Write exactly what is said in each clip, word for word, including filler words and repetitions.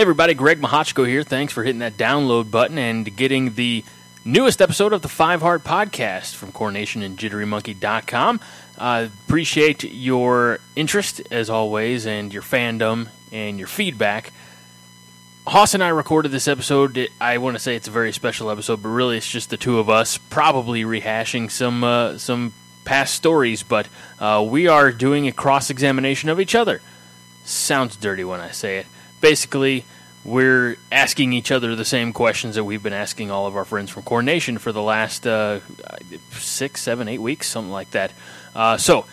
Hey everybody, Greg Mahochko here. Thanks for hitting that download button and getting the newest episode of the Five Heart Podcast from Coronation and Jittery Monkey dot com. Uh, appreciate your interest, as always, and your fandom and your feedback. Hoss and I recorded this episode. I want to say it's a very special episode, but really it's just the two of us probably rehashing some, uh, some past stories, but uh, we are doing a cross-examination of each other. Sounds dirty when I say it. Basically, we're asking each other the same questions that we've been asking all of our friends from Coronation for the last uh, six, seven, eight weeks, something like that. Uh, so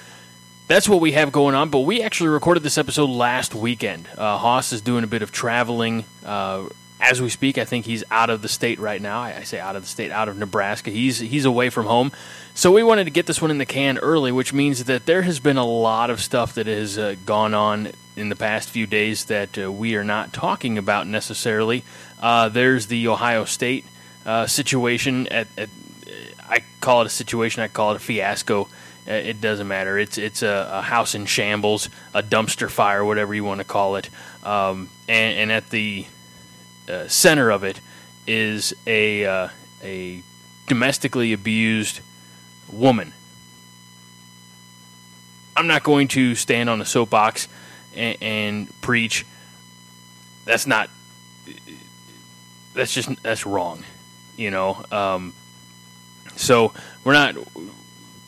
that's what we have going on, but we actually recorded this episode last weekend. Uh, Hoss is doing a bit of traveling uh, as we speak. I think he's out of the state right now. I, I say out of the state, out of Nebraska. He's, he's away from home. So we wanted to get this one in the can early, which means that there has been a lot of stuff that has uh, gone on in the past few days that uh, we are not talking about necessarily. Uh, there's the Ohio State uh, situation. At, at, I call it a situation. I call it a fiasco. It doesn't matter. It's it's a, a house in shambles, a dumpster fire, whatever you want to call it. Um, and, and at the uh, center of it is a uh, a domestically abused woman. I'm not going to stand on a soapbox And, and preach. That's not. That's just that's wrong, you know. Um, so we're not.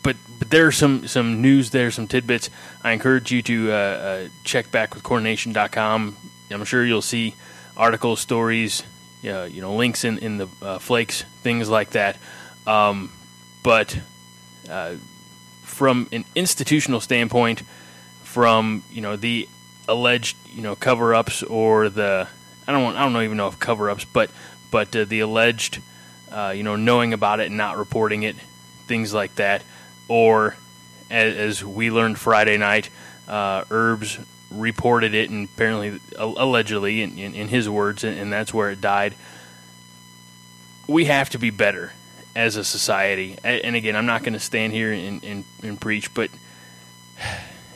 But but there's some some news there, some tidbits. I encourage you to uh, uh, check back with Corn Nation dot com. I'm sure you'll see articles, stories, uh, you know, links in in the uh, flakes, things like that. Um, but uh, from an institutional standpoint, from you know the alleged, you know, cover-ups or the I don't want, I don't even know if cover-ups, but but uh, the alleged uh, you know knowing about it and not reporting it, things like that, or as, as we learned Friday night, uh, Herbs reported it and apparently allegedly in, in, in his words, and, and that's where it died. We have to be better as a society, and again, I'm not going to stand here and, and, and preach, but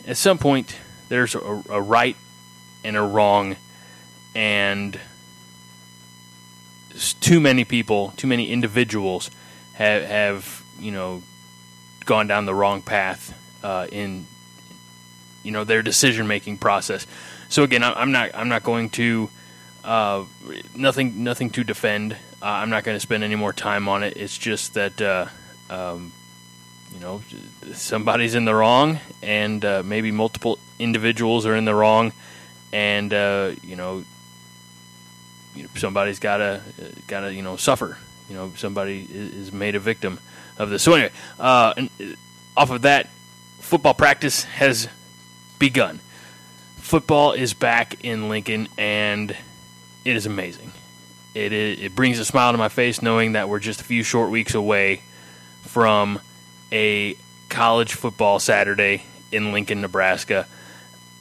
at some point, there's a, a right and a wrong, and too many people, too many individuals have, have you know, gone down the wrong path uh, in, you know, their decision-making process. So again, I'm not, I'm not going to, uh, nothing, nothing to defend. Uh, I'm not going to spend any more time on it. It's just that. Uh, um, You know, somebody's in the wrong, and uh, maybe multiple individuals are in the wrong, and uh, you know, you know, somebody's gotta gotta you know suffer. You know, somebody is made a victim of this. So anyway, uh, and off of that, football practice has begun. Football is back in Lincoln, and it is amazing. It is, it brings a smile to my face knowing that we're just a few short weeks away from a college football Saturday in Lincoln, Nebraska.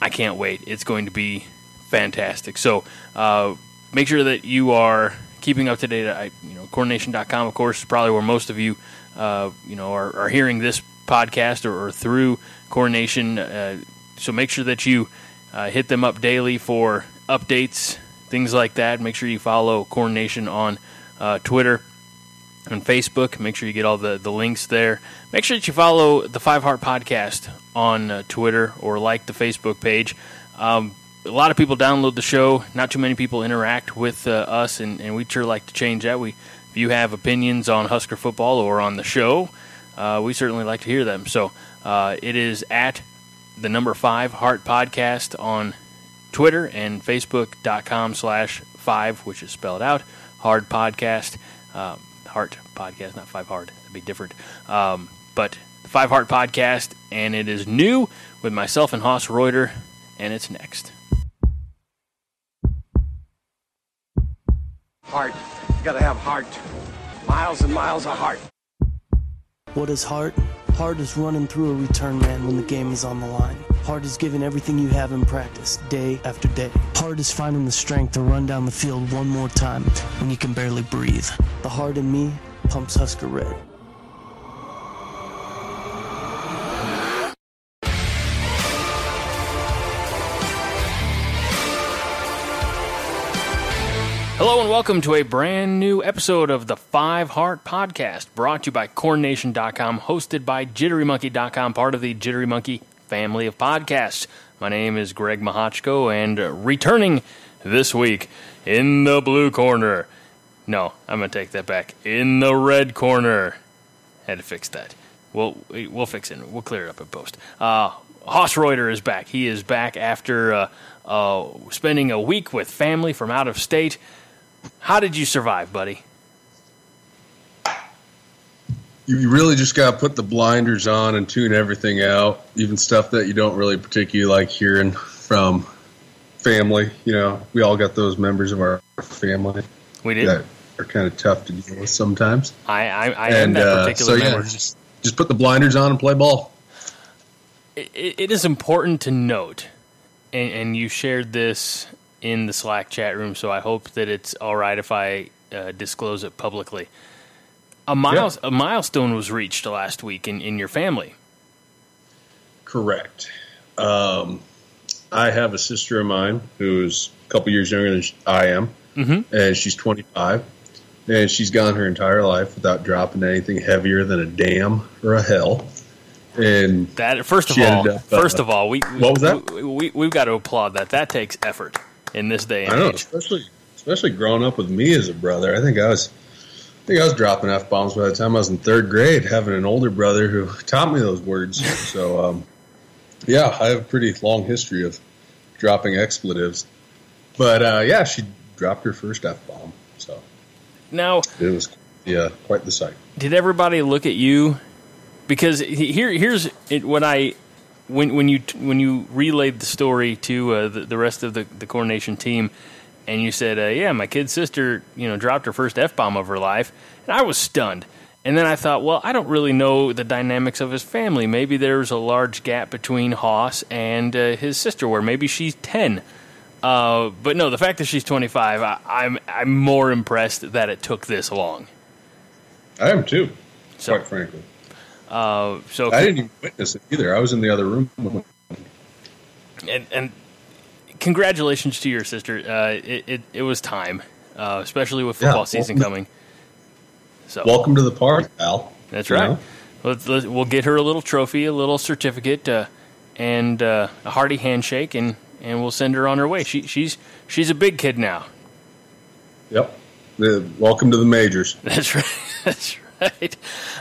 I can't wait. It's going to be fantastic. So uh, make sure that you are keeping up to date. I, you know, Coronation dot com, of course, is probably where most of you, uh, you know, are, are hearing this podcast or, or through Coronation. Uh, so make sure that you uh, hit them up daily for updates, things like that. Make sure you follow Coronation on uh, Twitter. On Facebook, make sure you get all the, the links there. Make sure that you follow the Five Heart Podcast on uh, Twitter or like the Facebook page. Um, a lot of people download the show. Not too many people interact with uh, us, and, and we'd sure like to change that. We, if you have opinions on Husker football or on the show, uh, we certainly like to hear them. So uh, it is at the number Five Heart Podcast on Twitter and Facebook.com slash five, which is spelled out, Hard Podcast. Um, Heart Podcast, not Five Heart. That'd be different. Um, but the Five Heart Podcast, and it is new with myself and Hoss Reuter, and it's next. Heart. You gotta have heart. Miles and miles of heart. What is heart? Heart is running through a return man when the game is on the line. Heart is giving everything you have in practice, day after day. Heart is finding the strength to run down the field one more time when you can barely breathe. The heart in me pumps Husker Red. Hello and welcome to a brand new episode of the Five Heart Podcast, brought to you by Corn Nation dot com, hosted by Jittery Monkey dot com, part of the Jittery Monkey family of podcasts. My name is Greg Mahochko, and returning this week in the blue corner, no, I'm going to take that back, in the red corner, had to fix that. We'll, we'll fix it. We'll clear it up in post. Uh, Hoss Reuter is back. He is back after uh, uh, spending a week with family from out of state. How did you survive, buddy? You really just got to put the blinders on and tune everything out, even stuff that you don't really particularly like hearing from family. You know, we all got those members of our family. We did. That are kind of tough to deal with sometimes. I, I, I and, am that particular uh, so, member. Yeah, just, just put the blinders on and play ball. It, it is important to note, and, and you shared this in the Slack chat room, so I hope that it's all right if I uh, disclose it publicly. A miles yeah. a milestone was reached last week in, in your family. Correct. Um, I have a sister of mine who's a couple years younger than I am, mm-hmm. and she's twenty-five, and she's gone her entire life without dropping anything heavier than a damn or a hell. And that first of all, up, first uh, of all, we what was that? We, we we've got to applaud that. That takes effort in this day and I know, age, especially especially growing up with me as a brother. I think I was. I think I was dropping F-bombs by the time I was in third grade, having an older brother who taught me those words. So, um, yeah, I have a pretty long history of dropping expletives. But, uh, yeah, she dropped her first F-bomb. So now, it was yeah, quite the sight. Did everybody look at you? Because here, here's it, when I when when you when you relayed the story to uh, the, the rest of the, the Coronation team, and you said, uh, yeah, my kid's sister, you know, dropped her first F-bomb of her life. And I was stunned. And then I thought, well, I don't really know the dynamics of his family. Maybe there's a large gap between Hoss and uh, his sister, where maybe she's ten. Uh, but no, the fact that she's twenty-five, I, I'm I'm more impressed that it took this long. I am too, so, quite frankly. Uh, so I didn't even witness it either. I was in the other room. And... and congratulations to your sister. Uh, it, it it was time, uh, especially with football yeah, season coming. So welcome to the party, pal. That's right. You know? let's, let's, we'll get her a little trophy, a little certificate, uh, and uh, a hearty handshake, and, and we'll send her on her way. She she's she's a big kid now. Yep. Welcome to the majors. That's right. That's right.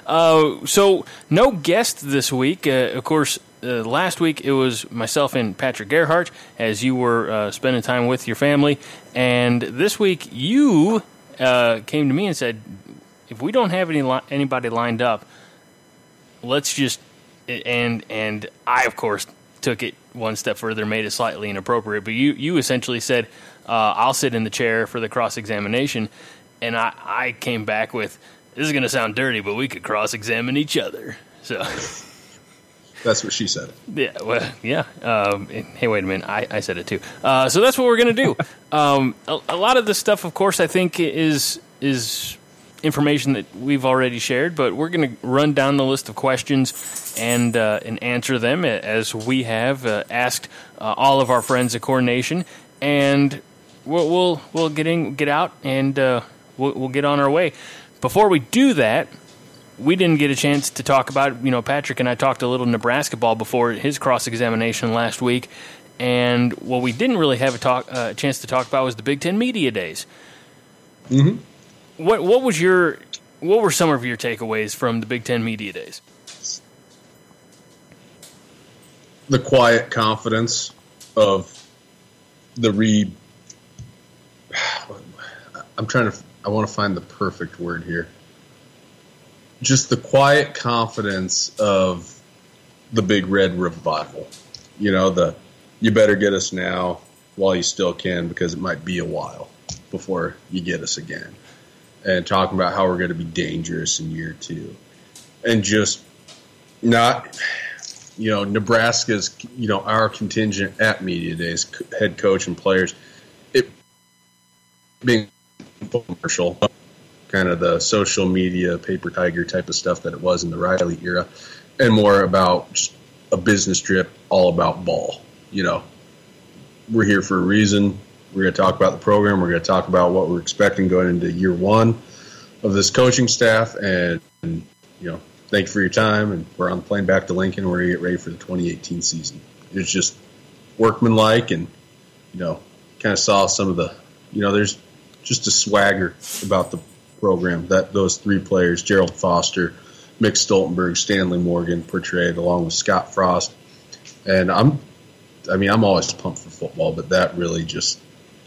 Uh, so no guest this week, uh, of course. Uh, last week, it was myself and Patrick Gerhardt, as you were uh, spending time with your family. And this week, you uh, came to me and said, if we don't have any li- anybody lined up, let's just – and and I, of course, took it one step further, made it slightly inappropriate. But you, you essentially said, uh, I'll sit in the chair for the cross-examination. And I, I came back with, this is going to sound dirty, but we could cross-examine each other. So – that's what she said. Yeah, well, yeah. Um, hey, wait a minute. I, I said it too. Uh, so that's what we're going to do. Um, a, a lot of this stuff, of course, I think is is information that we've already shared, but we're going to run down the list of questions and uh, and answer them as we have uh, asked uh, all of our friends at Coronation, and we'll we'll, we'll get in, get out, and uh, we'll, we'll get on our way. Before we do that, we didn't get a chance to talk about, you know, Patrick and I talked a little Nebraska ball before his cross-examination last week, and what we didn't really have a talk, uh, chance to talk about was the Big Ten Media Days. Mm-hmm. What what was your what were some of your takeaways from the Big Ten Media Days? The quiet confidence of the re. I'm trying to. I want to find the perfect word here. Just the quiet confidence of the Big Red revival. You know, the you better get us now while you still can, because it might be a while before you get us again. And talking about how we're going to be dangerous in year two. And just not, you know, Nebraska's, you know, our contingent at Media Days, head coach and players, it being commercial. Kind of the social media, paper tiger type of stuff that it was in the Riley era, and more about just a business trip all about ball. You know, we're here for a reason. We're going to talk about the program. We're going to talk about what we're expecting going into year one of this coaching staff. And, and you know, thank you for your time. And we're on the plane back to Lincoln. We're going to get ready for the twenty eighteen season. It's just workmanlike, and, you know, kind of saw some of the, you know, there's just a swagger about the program that those three players, Gerald Foster, Mick Stoltenberg, Stanley Morgan, portrayed along with Scott Frost. And I'm, I mean, I'm always pumped for football, but that really just,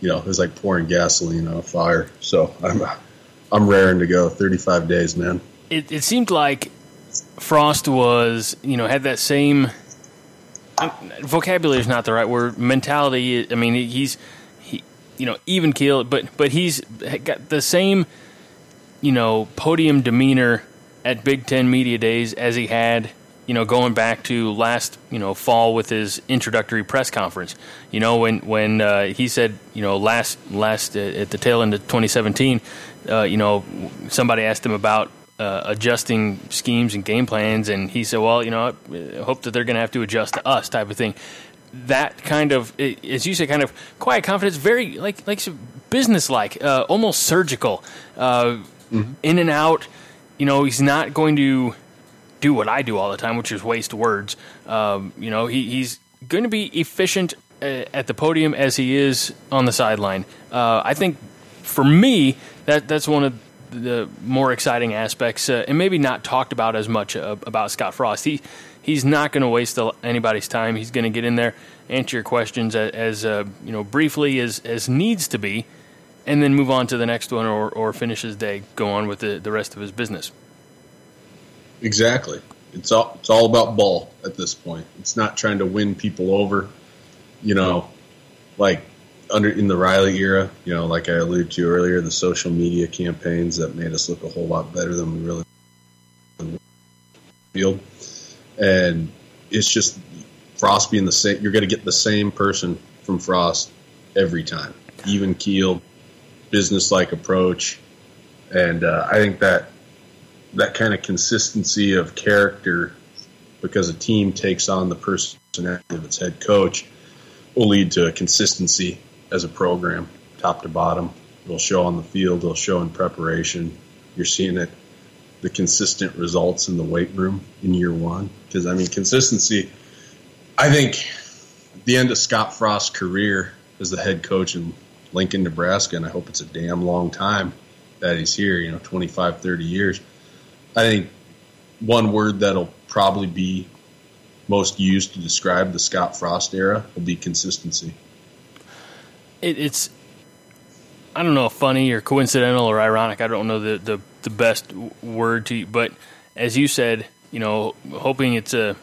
you know, it was like pouring gasoline on a fire. So I'm, I'm raring to go. thirty-five days, man. It, it seemed like Frost was, you know, had that same um, vocabulary is not the right word. Mentality. I mean, he's, he, you know, even keeled, but but he's got the same, you know, podium demeanor at Big Ten Media Days as he had, you know, going back to last, you know, fall with his introductory press conference. You know, when when uh, he said, you know, last last uh, at the tail end of twenty seventeen, uh, you know, somebody asked him about uh, adjusting schemes and game plans, and he said, well, you know, I hope that they're going to have to adjust to us, type of thing. That kind of, as you say, kind of quiet confidence, very like like business-like, uh, almost surgical, uh, mm-hmm. in and out. You know, he's not going to do what I do all the time, which is waste words. Um, you know, he, he's going to be efficient at the podium as he is on the sideline. Uh, I think, for me, that that's one of the more exciting aspects, uh, and maybe not talked about as much uh, about Scott Frost. He he's not going to waste anybody's time. He's going to get in there, answer your questions as, as uh, you know, briefly as, as needs to be, and then move on to the next one, or, or finish his day, go on with the, the rest of his business. Exactly. It's all, it's all about ball at this point. It's not trying to win people over, you know, like under in the Riley era, you know, like I alluded to earlier, the social media campaigns that made us look a whole lot better than we really field. And it's just Frost being the same. You're going to get the same person from Frost every time. Even keel, business-like approach, and uh, I think that that kind of consistency of character, because a team takes on the personality of its head coach, will lead to a consistency as a program, top to bottom. It'll show on the field. It'll show in preparation. You're seeing it, the consistent results in the weight room in year one. Because, I mean, consistency, I think at the end of Scott Frost's career as the head coach in Lincoln, Nebraska, and I hope it's a damn long time that he's here, you know, twenty-five, thirty years. I think one word that'll probably be most used to describe the Scott Frost era will be consistency. It, it's, I don't know if funny or coincidental or ironic, I don't know the, the, the best word to you, but as you said, you know, hoping it's a,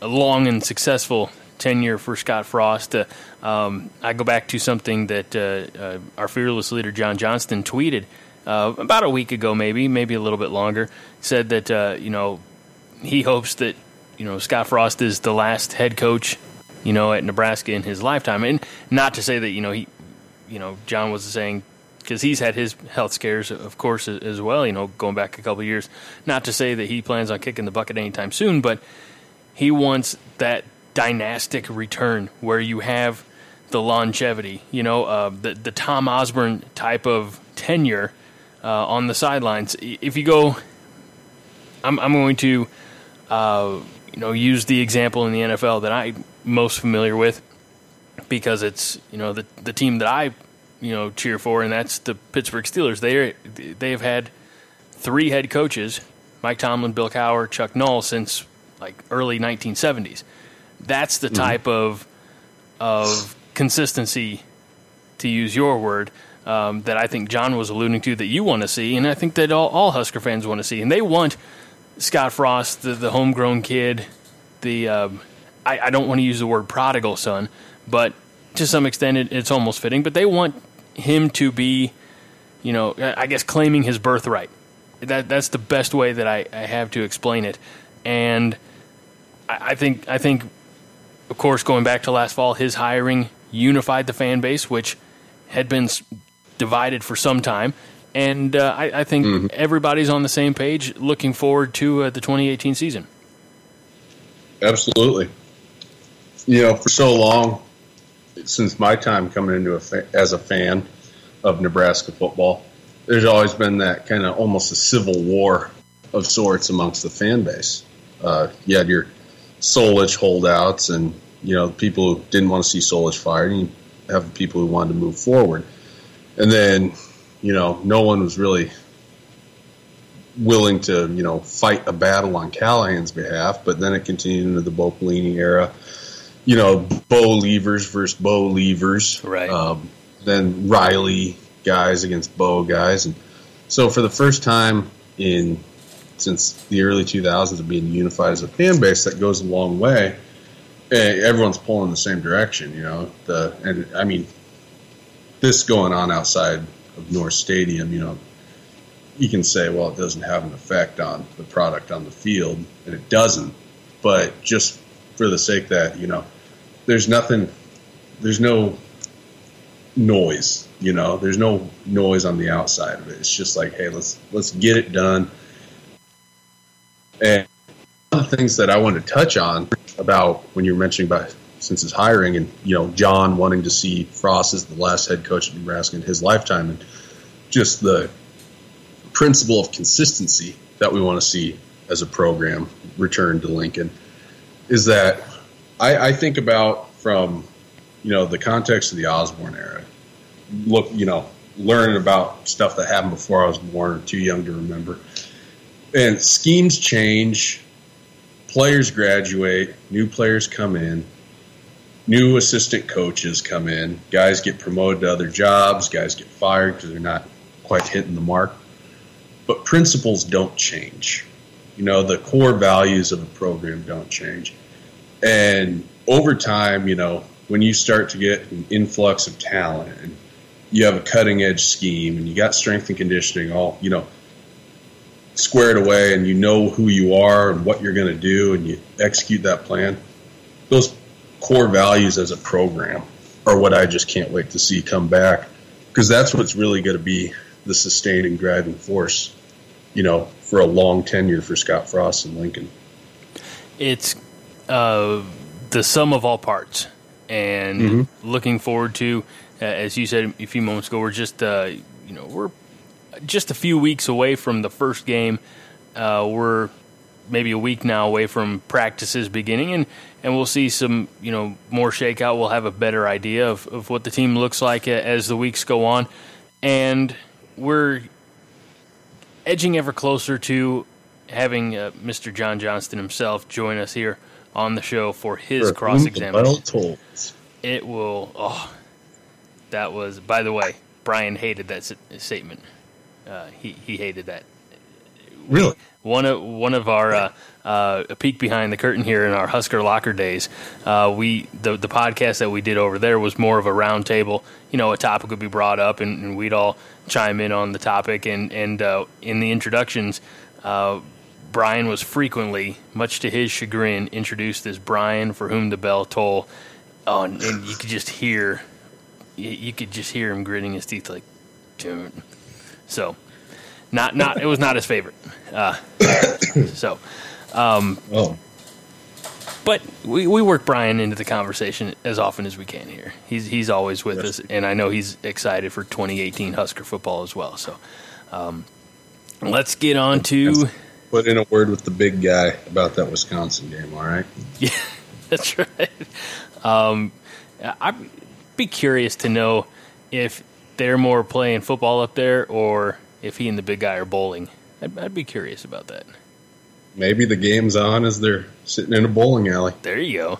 a long and successful tenure for Scott Frost. Uh, um, I go back to something that uh, uh, our fearless leader John Johnston tweeted uh, about a week ago, maybe, maybe a little bit longer. Said that uh, you know, he hopes that, you know, Scott Frost is the last head coach, you know, at Nebraska in his lifetime. And not to say that, you know, he, you know, John was saying, because he's had his health scares, of course, as well. You know, going back a couple of years. Not to say that he plans on kicking the bucket anytime soon, but he wants that dynastic return where you have the longevity, you know, uh, the the Tom Osborne type of tenure uh, on the sidelines. If you go, I'm, I'm going to, uh, you know, use the example in the N F L that I'm most familiar with, because it's, you know, the the team that I, you know, cheer for, and that's the Pittsburgh Steelers. They they've had three head coaches: Mike Tomlin, Bill Cowher, Chuck Noll, since like early nineteen seventies. That's the type of of consistency, to use your word, um, that I think John was alluding to, that you want to see, and I think that all, all Husker fans want to see. And they want Scott Frost, the, the homegrown kid, the uh, I, I don't want to use the word prodigal son, but to some extent it, it's almost fitting. But they want him to be, you know, I guess claiming his birthright. That that's the best way that I, I have to explain it. And I, I think I think. Of course, going back to last fall, his hiring unified the fan base, which had been divided for some time. And uh, I, I think mm-hmm. everybody's on the same page, looking forward to uh, the twenty eighteen season. Absolutely. You know, for so long, since my time coming into a fa- as a fan of Nebraska football, there's always been that kind of almost a civil war of sorts amongst the fan base. Uh, you had your Solich holdouts and, you know, people who didn't want to see Solich fired, and you have the people who wanted to move forward. And then, you know, no one was really willing to, you know, fight a battle on Callahan's behalf, but then it continued into the Bo Pelini era. You know, Bo Leavers versus Bo Leavers. Right. Um, then Riley guys against Bo guys. And so for the first time in since the early two thousands of being unified as a fan base, that goes a long way. Everyone's pulling the same direction, you know. The and I mean, this going on outside of North Stadium, you know, you can say, well, it doesn't have an effect on the product on the field, and it doesn't. But just for the sake that, you know, there's nothing, there's no noise, you know, there's no noise on the outside of it. It's just like, hey, let's let's get it done. And one of the things that I want to touch on about when you were mentioning about since his hiring and, you know, John wanting to see Frost as the last head coach at Nebraska in his lifetime, and just the principle of consistency that we want to see as a program return to Lincoln, is that I, I think about from, you know, the context of the Osborne era, look, you know, learning about stuff that happened before I was born or too young to remember. And schemes change, players graduate, new players come in, new assistant coaches come in, guys get promoted to other jobs, guys get fired because they're not quite hitting the mark. But principles don't change. You know, the core values of a program don't change. And over time, you know, when you start to get an influx of talent and you have a cutting-edge scheme and you got strength and conditioning all, you know, squared away, and you know who you are and what you're going to do, and you execute that plan, those core values as a program are what I just can't wait to see come back, because that's what's really going to be the sustaining driving force, you know, for a long tenure for Scott Frost and Lincoln. It's uh, the sum of all parts, and mm-hmm. looking forward to, uh, as you said a few moments ago, we're just, uh, you know, we're just a few weeks away from the first game. Uh, we're maybe a week now away from practices beginning, and, and we'll see some, you know, more shakeout. We'll have a better idea of, of what the team looks like as the weeks go on, and we're edging ever closer to having uh, Mister John Johnston himself join us here on the show for his cross-examination. It will, oh, that was, by the way, Brian hated that statement. Uh, he, he hated that. Really? One of, one of our, uh, uh, a peek behind the curtain here in our Husker Locker days, uh, we the the podcast that we did over there was more of a round table. You know, a topic would be brought up, and, and we'd all chime in on the topic. And, and uh, in the introductions, uh, Brian was frequently, much to his chagrin, introduced as Brian for whom the bell toll. Oh, and, and you could just hear, you, you could just hear him gritting his teeth like, dude. So, not not it was not his favorite. Uh, so, um, oh. but we we work Brian into the conversation as often as we can here. He's he's always with yes. us, and I know he's excited for twenty eighteen Husker football as well. So, um, let's get on to put in a word with the big guy about that Wisconsin game. All right? Yeah, that's right. Um, I'd be curious to know if they're more playing football up there, or if he and the big guy are bowling. I'd, I'd be curious about that. Maybe the game's on as they're sitting in a bowling alley. There you go.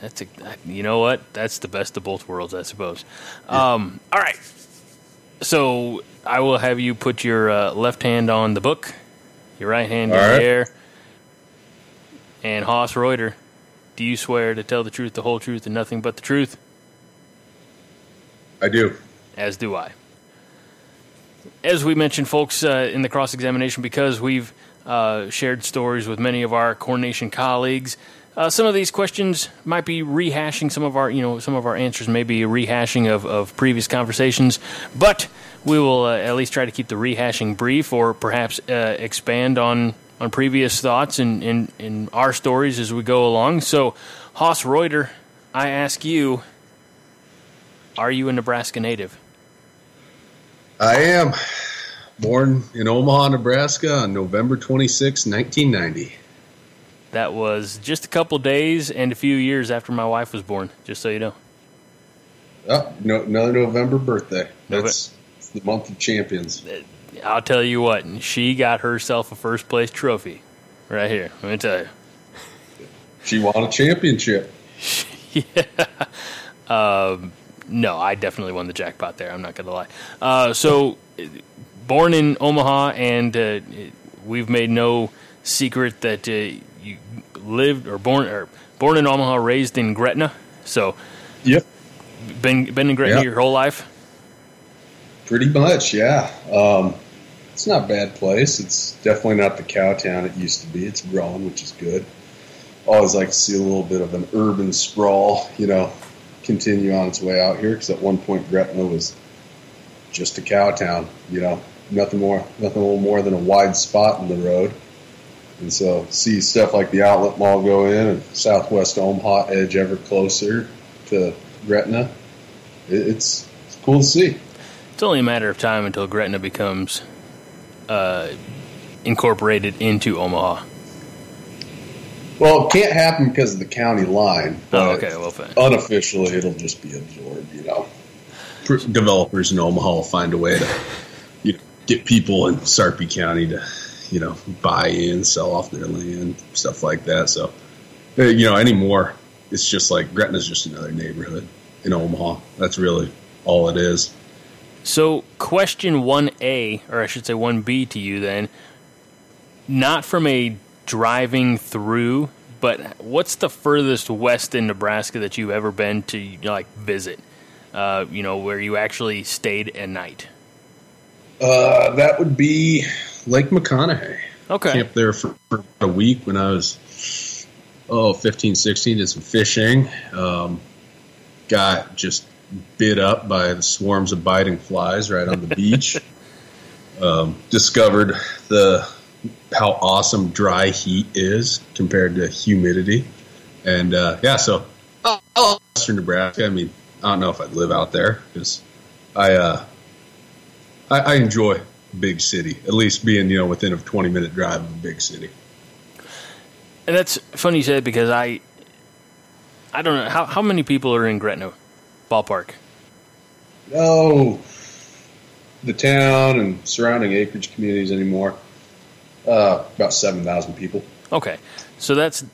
That's a, you know what? That's the best of both worlds, I suppose. Yeah. Um, all right. So I will have you put your uh, left hand on the book, your right hand all in right. the air. And Hoss Reuter, do you swear to tell the truth, the whole truth, and nothing but the truth? I do. As do I. As we mentioned, folks, uh, in the cross-examination, because we've uh, shared stories with many of our CornNation colleagues, uh, some of these questions might be rehashing some of our, you know, some of our answers may be rehashing of, of previous conversations, but we will uh, at least try to keep the rehashing brief, or perhaps uh, expand on, on previous thoughts and in, in, in our stories as we go along. So, Hoss Reuter, I ask you, Are you a Nebraska native? I am. Born in Omaha, Nebraska on November twenty-sixth, nineteen ninety. That was just a couple days and a few years after my wife was born, just so you know. Oh, no, another November birthday. That's November. The month of champions. I'll tell you what, she got herself a first-place trophy right here. Let me tell you. She won a championship. Yeah. Um, no, I definitely won the jackpot there. I'm not going to lie. Uh, so, born in Omaha, and uh, we've made no secret that uh, you lived or born or born in Omaha, raised in Gretna. So, yep. Been been in Gretna yep. your whole life? Pretty much, yeah. Um, it's not a bad place. It's definitely not the cow town it used to be. It's growing, which is good. Always like to see a little bit of an urban sprawl, you know, continue on its way out here, because at one point Gretna was just a cow town, you know, nothing more, nothing a little more than a wide spot in the road. And so see stuff like the Outlet Mall go in and Southwest Omaha edge ever closer to Gretna. It, it's, it's cool to see. It's only a matter of time until Gretna becomes uh, incorporated into Omaha. Well, it can't happen because of the county line. Oh, okay. Well, fine. Unofficially, it'll just be absorbed, you know. Developers in Omaha will find a way to, you know, get people in Sarpy County to, you know, buy in, sell off their land, stuff like that. So, you know, anymore, it's just like Gretna's just another neighborhood in Omaha. That's really all it is. So, question one A, or I should say one B to you then, not from a driving through, but what's the furthest west in Nebraska that you've ever been to, you know, like visit, uh, you know, where you actually stayed a night? Uh, that would be Lake McConaughey. Okay. Camped there for, for a week when I was, oh, fifteen, sixteen, did some fishing, um, got just bit up by the swarms of biting flies right on the beach, um, discovered the how awesome dry heat is compared to humidity. And, uh, yeah, so I love Western Nebraska. I mean, I don't know if I'd live out there because I, uh, I, I enjoy big city, at least being, you know, within a twenty-minute drive of a big city. And that's funny you said, because I I don't know. How, how many people are in Gretna ballpark? No, the town and surrounding acreage communities anymore. Uh, about seven thousand people. Okay. So that's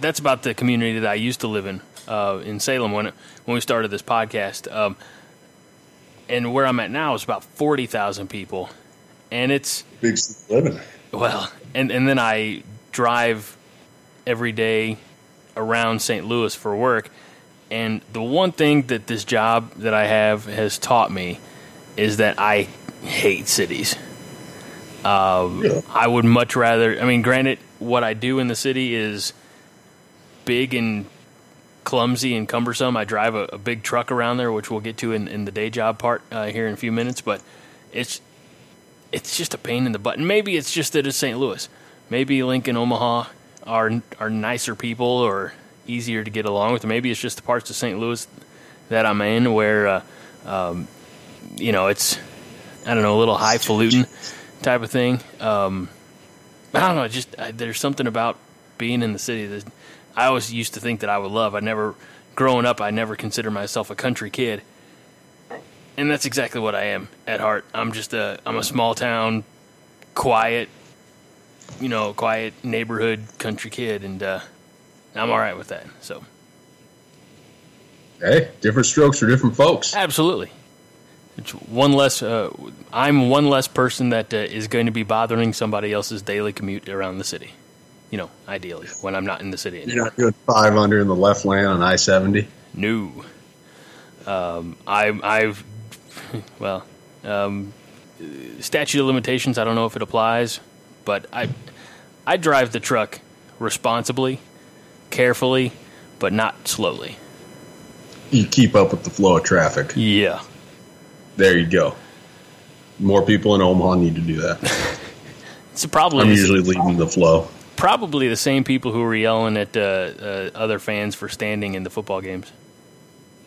that's about the community that I used to live in, uh, in Salem when it, when we started this podcast. Um, and where I'm at now is about forty thousand people. And it's... Big city living. Well, and, and then I drive every day around Saint Louis for work. And the one thing that this job that I have has taught me is that I hate cities. Uh, yeah. I would much rather, I mean, granted, what I do in the city is big and clumsy and cumbersome. I drive a, a big truck around there, which we'll get to in, in the day job part uh, here in a few minutes, but it's it's just a pain in the butt. And maybe it's just that it's Saint Louis. Maybe Lincoln, Omaha are, are nicer people or easier to get along with. Maybe it's just the parts of Saint Louis that I'm in where, uh, um, you know, it's, I don't know, a little highfalutin type of thing. Um, I don't know. Just I, there's something about being in the city that I always used to think that I would love. I never, growing up, I never considered myself a country kid, and that's exactly what I am at heart. I'm just a I'm a small town, quiet, you know, quiet neighborhood country kid, and uh, I'm all right with that. So, hey, different strokes for different folks. Absolutely. It's one less. Uh, I'm one less person that uh, is going to be bothering somebody else's daily commute around the city. You know, ideally, when I'm not in the city anymore. You're not doing five under in the left lane on I seventy. No. Um, I, I've, well, um, statute of limitations. I don't know if it applies, but I, I drive the truck responsibly, carefully, but not slowly. You keep up with the flow of traffic. Yeah. There you go. More people in Omaha need to do that. It's probably I'm usually leading the flow. Probably the same people who were yelling at uh, uh, other fans for standing in the football games.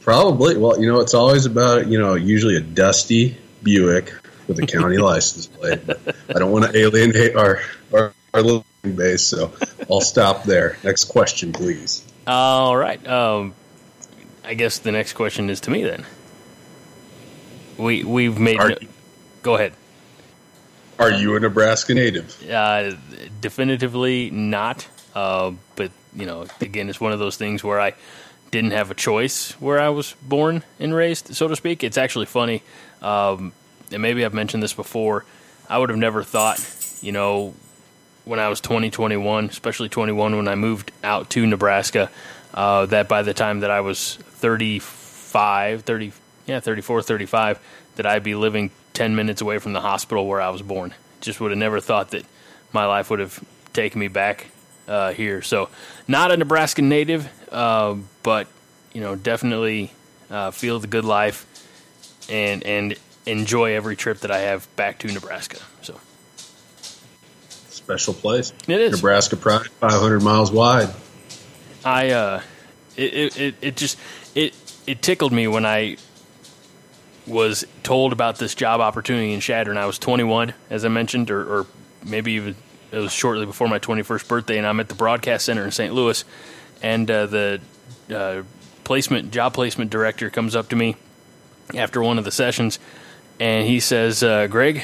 Probably. Well, you know, it's always about, you know, usually a dusty Buick with a county license plate. I don't want to alienate our, our, our little base, so I'll stop there. Next question, please. All right. Um, I guess the next question is to me then. We, we've made... Are, no, go ahead. Are you a Nebraska native? Uh, definitively not. Uh, but, you know, again, it's one of those things where I didn't have a choice where I was born and raised, so to speak. It's actually funny. Um, and maybe I've mentioned this before. I would have never thought, you know, when I was twenty, twenty-one, especially twenty-one, when I moved out to Nebraska, uh, that by the time that I was thirty-five, thirty, yeah, thirty-four, thirty-five, that I'd be living ten minutes away from the hospital where I was born. Just would have never thought that my life would have taken me back uh, here. So not a Nebraska native, uh, but, you know, definitely uh, feel the good life and and enjoy every trip that I have back to Nebraska. So special place. It is. Nebraska pride, five hundred miles wide. I uh, it, it it just it it tickled me when I was told about this job opportunity in Chadron. I was twenty-one, as I mentioned, or, or maybe even it was shortly before my twenty-first birthday, and I'm at the broadcast center in Saint Louis, and uh, the uh, placement job placement director comes up to me after one of the sessions, and he says, uh, Greg,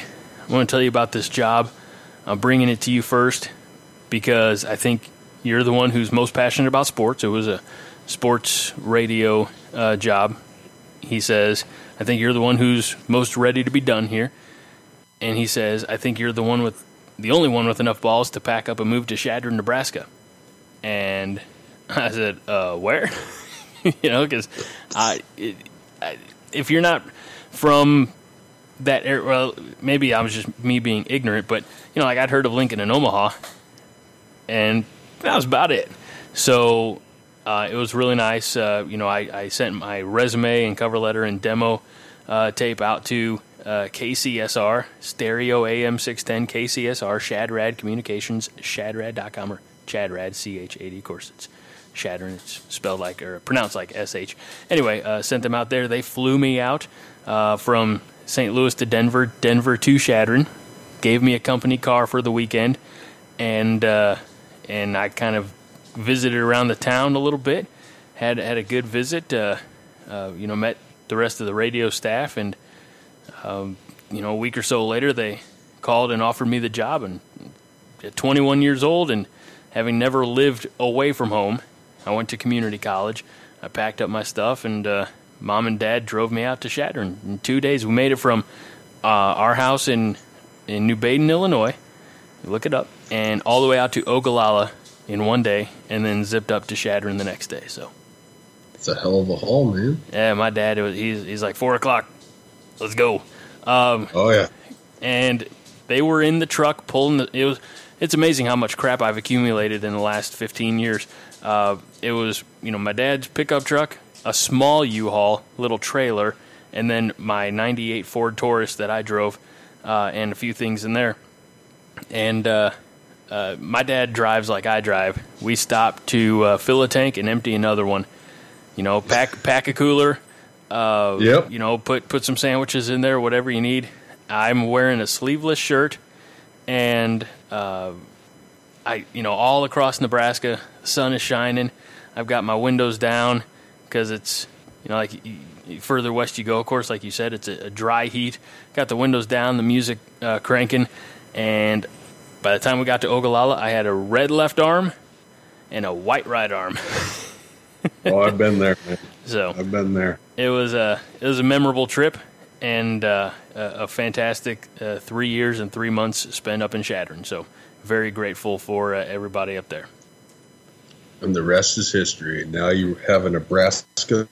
I want to tell you about this job. I'm bringing it to you first because I think you're the one who's most passionate about sports. It was a sports radio uh, job. He says, I think you're the one who's most ready to be done here. And he says, I think you're the one with the only one with enough balls to pack up and move to Chadron, Nebraska. And I said, uh, where? You know, because I, I, if you're not from that area, well, maybe I was just me being ignorant, but, you know, like I'd heard of Lincoln and Omaha, and that was about it. So Uh, it was really nice. Uh, you know, I, I sent my resume and cover letter and demo uh, tape out to uh, K C S R, Stereo A M six ten K C S R, Shadrad Communications, Shadrad dot com, or Chadrad, C H A D. Of course, it's Chadron. It's spelled like, or pronounced like S H. Anyway, uh, sent them out there. They flew me out uh, from Saint Louis to Denver, Denver to Chadron, gave me a company car for the weekend, and uh, and I kind of visited around the town a little bit, had had a good visit, uh, uh, you know, met the rest of the radio staff, and, um, you know, a week or so later, they called and offered me the job, and at twenty-one years old, and having never lived away from home, I went to community college, I packed up my stuff, and uh, Mom and Dad drove me out to Chadron. In two days, we made it from uh, our house in, in New Baden, Illinois, look it up, and all the way out to Ogallala, in one day, and then zipped up to Chadron the next day. So it's a hell of a haul, man. Yeah, my dad, it was, he's he's like four o'clock. Let's go. Um, oh yeah. And they were in the truck pulling. The, it was. It's amazing how much crap I've accumulated in the last fifteen years. Uh, it was, you know, my dad's pickup truck, a small U-Haul, little trailer, and then my ninety-eight Ford Taurus that I drove, uh, and a few things in there, and. Uh, Uh, my dad drives like I drive. We stop to uh, fill a tank and empty another one. You know, pack pack a cooler. Uh, yep. You know, put put some sandwiches in there, whatever you need. I'm wearing a sleeveless shirt, and uh, I, you know, all across Nebraska, the sun is shining. I've got my windows down because it's, you know, like further west you go, of course, like you said, it's a, a dry heat. Got the windows down, the music uh, cranking, and. By the time we got to Ogallala, I had a red left arm and a white right arm. Oh, I've been there, man. So I've been there. It was a it was a memorable trip, and uh, a, a fantastic uh, three years and three months spent up in Chadron. So very grateful for uh, everybody up there. And the rest is history. Now you have a Nebraska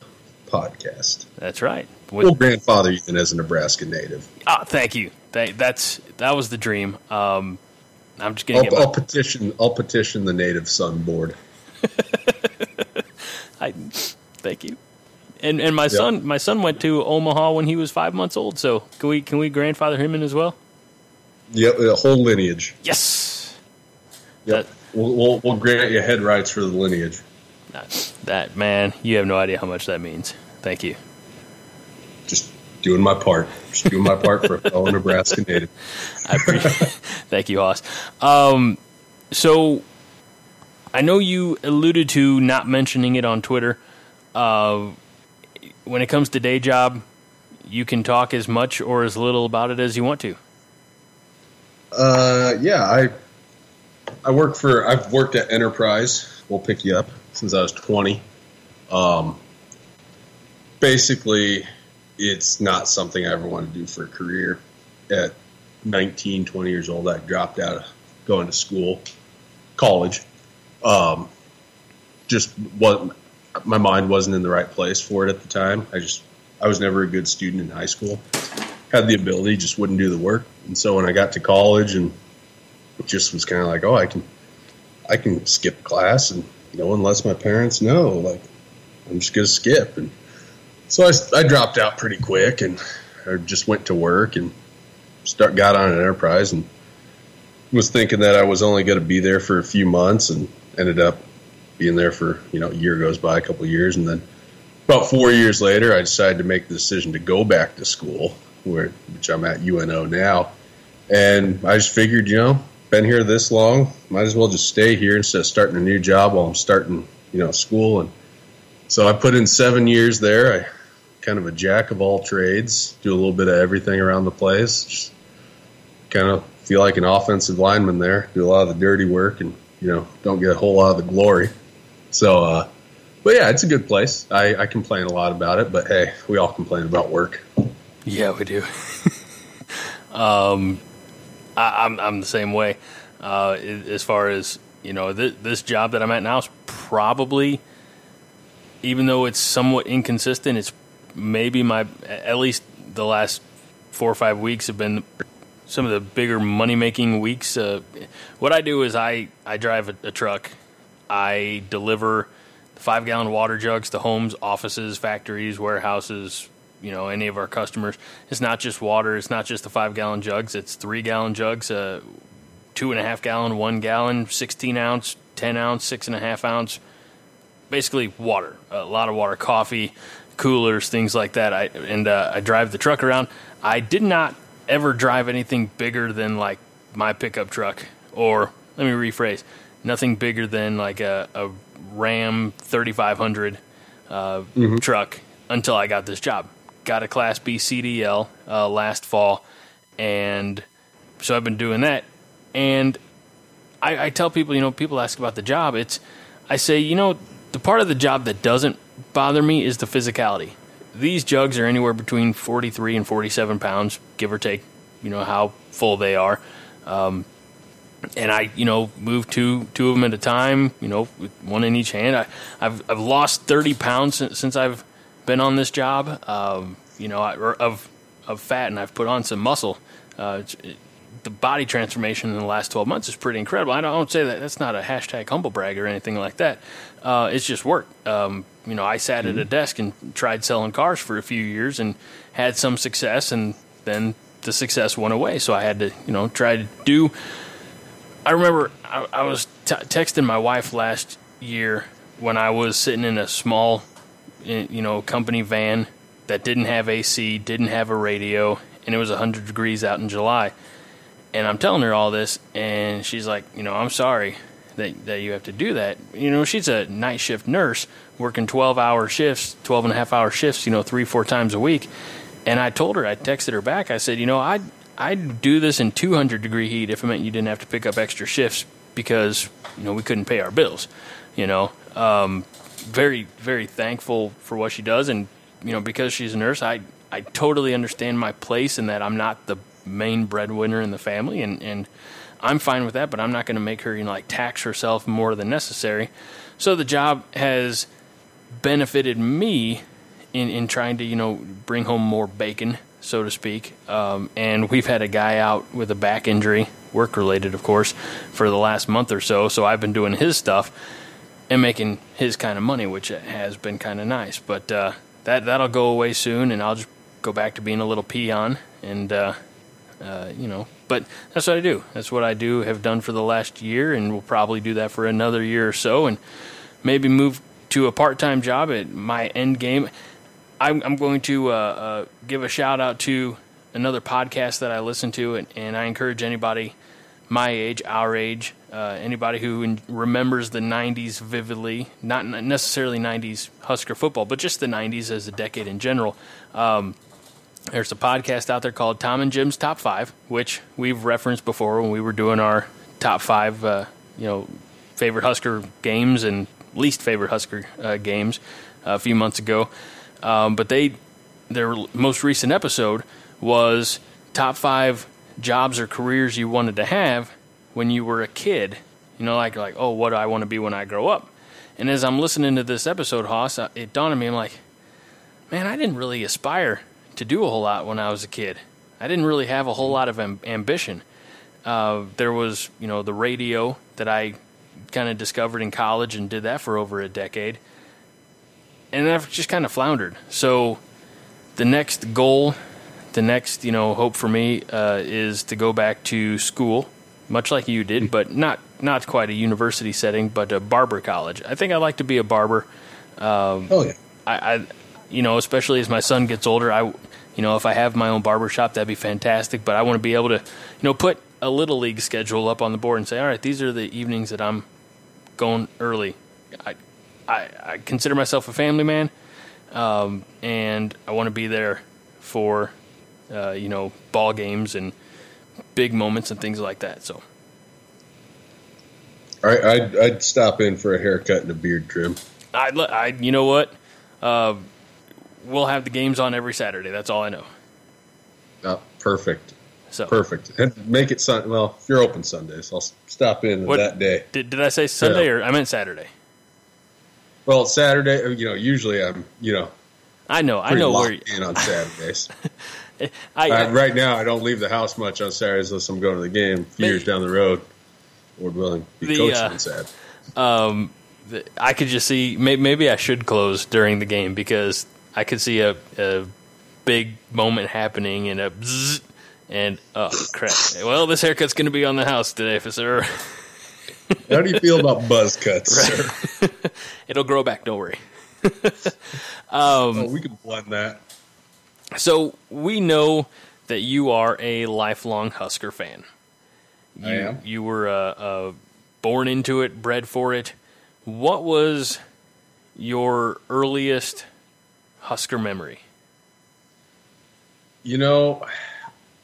podcast. That's right. With, well, grandfather even as a Nebraska native. Ah, thank you. That, that's that was the dream. Um, I'm just gonna. I'll, get my... I'll petition. I'll petition the Native Son Board. I thank you, and and my yep. son. My son went to Omaha when he was five months old. So can we can we grandfather him in as well? Yep, the whole lineage. Yes. Yep. That, we'll, we'll we'll grant you head rights for the lineage. That, that man, you have no idea how much that means. Thank you. Just doing my part. Just doing my part for a fellow Nebraska native. I appreciate Thank you, Hoss. Um, so I know you alluded to not mentioning it on Twitter. Uh, when it comes to day job, you can talk as much or as little about it as you want to. Uh, yeah, I I work for I've worked at Enterprise. We'll pick you up since I was twenty. Um, basically, it's not something I ever wanted to do for a career. At nineteen, twenty years old, I dropped out of going to school, college. Um, just wasn't, my mind wasn't in the right place for it at the time. I just I was never a good student in high school. Had the ability, just wouldn't do the work. And so when I got to college, and it just was kind of like, oh, I can, I can skip class, and you know, unless my parents know, like, I'm just gonna skip. And so I, I dropped out pretty quick, and I just went to work and start got on an Enterprise, and was thinking that I was only going to be there for a few months, and ended up being there for, you know, a year goes by, a couple of years, and then about four years later, I decided to make the decision to go back to school, where which I'm at U N O now. And I just figured, you know, been here this long, might as well just stay here instead of starting a new job while I'm starting, you know, school. And so I put in seven years there. I kind of a jack of all trades, do a little bit of everything around the place. Just kind of feel like an offensive lineman there, do a lot of the dirty work, and, you know, don't get a whole lot of the glory. So, uh, but yeah, it's a good place. I, I complain a lot about it, but hey, we all complain about work. Yeah, we do. um, I, I'm I'm the same way. Uh, as far as, you know, th- this job that I'm at now is probably, even though it's somewhat inconsistent, it's maybe my, at least the last four or five weeks have been some of the bigger money-making weeks. Uh, what I do is I, I drive a, a truck. I deliver five-gallon water jugs to homes, offices, factories, warehouses, you know, any of our customers. It's not just water. It's not just the five-gallon jugs. It's three-gallon jugs, uh, two-and-a-half-gallon, one-gallon, sixteen-ounce, ten-ounce, six-and-a-half-ounce. Basically water, a lot of water, coffee, coolers, things like that. I And uh, I drive the truck around. I did not ever drive anything bigger than, like, my pickup truck. Or, let me rephrase, nothing bigger than, like, a, a Ram thirty-five hundred uh, mm-hmm. truck until I got this job. Got a Class B C D L uh, last fall, and so I've been doing that. And I, I tell people, you know, people ask about the job. It's, I say, you know, the part of the job that doesn't bother me is the physicality. These jugs are anywhere between forty-three and forty-seven pounds, give or take, you know, how full they are. Um, and I, you know, move two two of them at a time, you know, with one in each hand. I, I've I've lost thirty pounds since, since I've been on this job, um, you know, I, of of fat, and I've put on some muscle. Uh, it, the body transformation in the last twelve months is pretty incredible. I don't, I don't say that. That's not a hashtag humble brag or anything like that. Uh, it's just work. Um, you know, I sat mm-hmm. at a desk and tried selling cars for a few years and had some success, and then the success went away. So I had to, you know, try to do. I remember I, I was t- texting my wife last year when I was sitting in a small, you know, company van that didn't have A C, didn't have a radio, and it was one hundred degrees out in July. And I'm telling her all this, and she's like, you know, I'm sorry that that you have to do that. You know, she's a night shift nurse working twelve-hour shifts, twelve-and-a-half-hour shifts, you know, three, four times a week. And I told her, I texted her back, I said, you know, I'd, I'd do this in two hundred degree heat if it meant you didn't have to pick up extra shifts because, you know, we couldn't pay our bills, you know. Um, very, very thankful for what she does. And, you know, because she's a nurse, I, I totally understand my place in that I'm not the main breadwinner in the family, and, and I'm fine with that, but I'm not going to make her, you know, like tax herself more than necessary. So the job has benefited me in, in trying to, you know, bring home more bacon, so to speak. Um, and we've had a guy out with a back injury, work-related, of course, for the last month or so. So I've been doing his stuff and making his kind of money, which has been kind of nice. But uh, that, that'll go away soon, and I'll just go back to being a little peon and, uh, Uh, you know, but that's what I do. That's what I do, have done for the last year, and will probably do that for another year or so, and maybe move to a part-time job at my end game. I'm, I'm going to uh, uh, give a shout out to another podcast that I listen to, and, and I encourage anybody my age, our age, uh, anybody who remembers the nineties vividly, not necessarily nineties Husker football, but just the nineties as a decade in general. Um, there's a podcast out there called Tom and Jim's Top Five, which we've referenced before when we were doing our top five, uh, you know, favorite Husker games and least favorite Husker uh, games uh, a few months ago. Um, but they, their most recent episode was top five jobs or careers you wanted to have when you were a kid, you know, like, like, oh, what do I want to be when I grow up? And as I'm listening to this episode, Hoss, it dawned on me, I'm like, man, I didn't really aspire to do a whole lot when I was a kid. I didn't really have a whole lot of amb- ambition. Uh, there was, you know, the radio that I kind of discovered in college and did that for over a decade. And I've just kind of floundered. So the next goal, the next, you know, hope for me uh, is to go back to school, much like you did, but not not quite a university setting, but a barber college. I think I'd like to be a barber. Um, oh yeah, I, I, you know, especially as my son gets older, I, you know, if I have my own barber shop, that'd be fantastic. But I want to be able to, you know, put a little league schedule up on the board and say, all right, these are the evenings that I'm going early. I, I, I consider myself a family man, um, and I want to be there for. Uh, you know, ball games and big moments and things like that. So, I, I'd, I'd stop in for a haircut and a beard trim. I, I, you know what? Uh, we'll have the games on every Saturday. That's all I know. Oh, perfect. So perfect. And make it Sunday. Well, if you're open Sundays, I'll stop in what, that day. Did, did I say Sunday yeah. or I meant Saturday? Well, Saturday. You know, usually I'm. You know, I know. I know where you're in on Saturdays. I, I, uh, right now, I don't leave the house much on Saturdays unless I'm going to the game. A few years down the road, Lord willing, be the, coaching uh, on Saturday. Um, the, I could just see may, maybe I should close during the game because I could see a, a big moment happening and a bzzz and oh crap! Well, this haircut's going to be on the house today, for sir. How do you feel about buzz cuts, right. sir? It'll grow back. Don't worry. um, oh, we can blend that. So we know that you are a lifelong Husker fan. You, I am. You were uh, uh, born into it, bred for it. What was your earliest Husker memory? You know,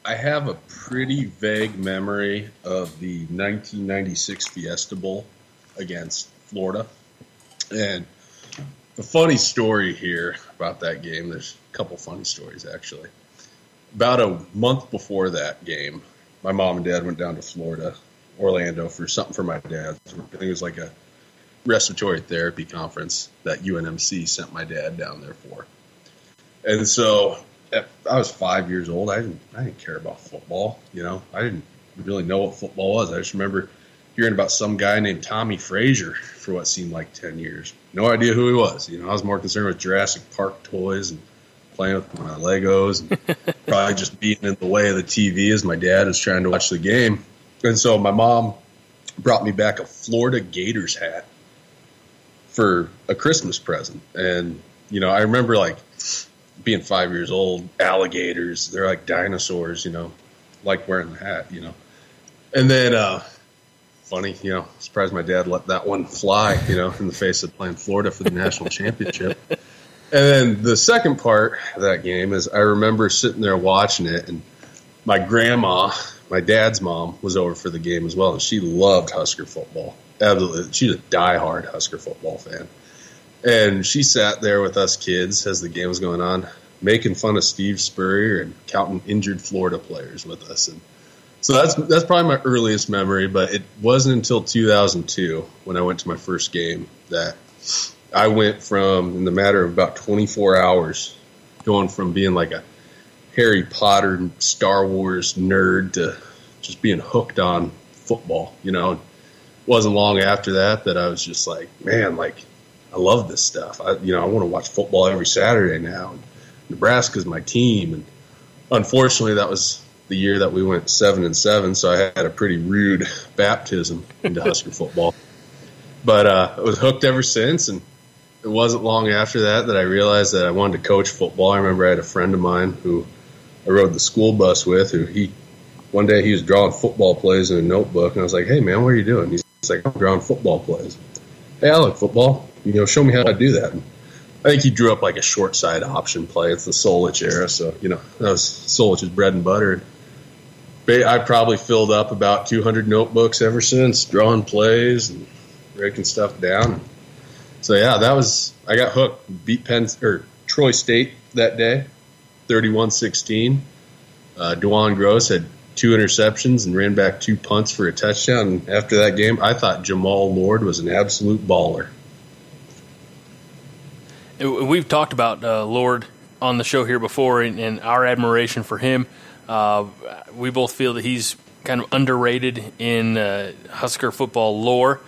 I have a pretty vague memory of the nineteen ninety-six Fiesta Bowl against Florida. And the funny story here about that game, there's a couple funny stories, actually. About a month before that game, my mom and dad went down to Florida, Orlando, for something for my dad. I think it was like a respiratory therapy conference that U N M C sent my dad down there for. And so I was five years old. I didn't, I didn't care about football. You know, I didn't really know what football was. I just remember hearing about some guy named Tommy Frazier for what seemed like ten years. No idea who he was. You know, I was more concerned with Jurassic Park toys and playing with my Legos and probably just being in the way of the T V as my dad was trying to watch the game. And so my mom brought me back a Florida Gators hat for a Christmas present. And, you know, I remember, like, being five years old, alligators, they're like dinosaurs, you know, like wearing the hat, you know. And then, uh, funny, you know, surprised my dad let that one fly, you know, in the face of playing Florida for the national championship. And then the second part of that game is I remember sitting there watching it, and my grandma, my dad's mom, was over for the game as well, and she loved Husker football. Absolutely. She's a diehard Husker football fan. And she sat there with us kids as the game was going on, making fun of Steve Spurrier and counting injured Florida players with us. And so that's that's probably my earliest memory, but it wasn't until two thousand two when I went to my first game that I went from, in the matter of about twenty-four hours, going from being like a Harry Potter, Star Wars nerd to just being hooked on football. You know, it wasn't long after that that I was just like, man, like, I love this stuff. I, you know, I want to watch football every Saturday now. And Nebraska's my team, and unfortunately that was the year that we went seven and seven, so I had a pretty rude baptism into Husker football. But uh, I was hooked ever since, and it wasn't long after that that I realized that I wanted to coach football. I remember I had a friend of mine who I rode the school bus with, who he one day he was drawing football plays in a notebook, and I was like, "Hey man, what are you doing?" He's like, "I'm drawing football plays." Hey, I like football. You know, show me how to do that. And I think he drew up like a short side option play. It's the Solich era, so you know that was Solich's bread and butter. I probably filled up about two hundred notebooks ever since, drawing plays and breaking stuff down. So yeah, that was I got hooked. Beat Penn or Troy State that day, thirty-one sixteen. Uh, DeJuan Gross had two interceptions and ran back two punts for a touchdown. And after that game, I thought Jamal Lord was an absolute baller. We've talked about uh, Lord on the show here before, and, and our admiration for him. Uh, we both feel that he's kind of underrated in uh, Husker football lore.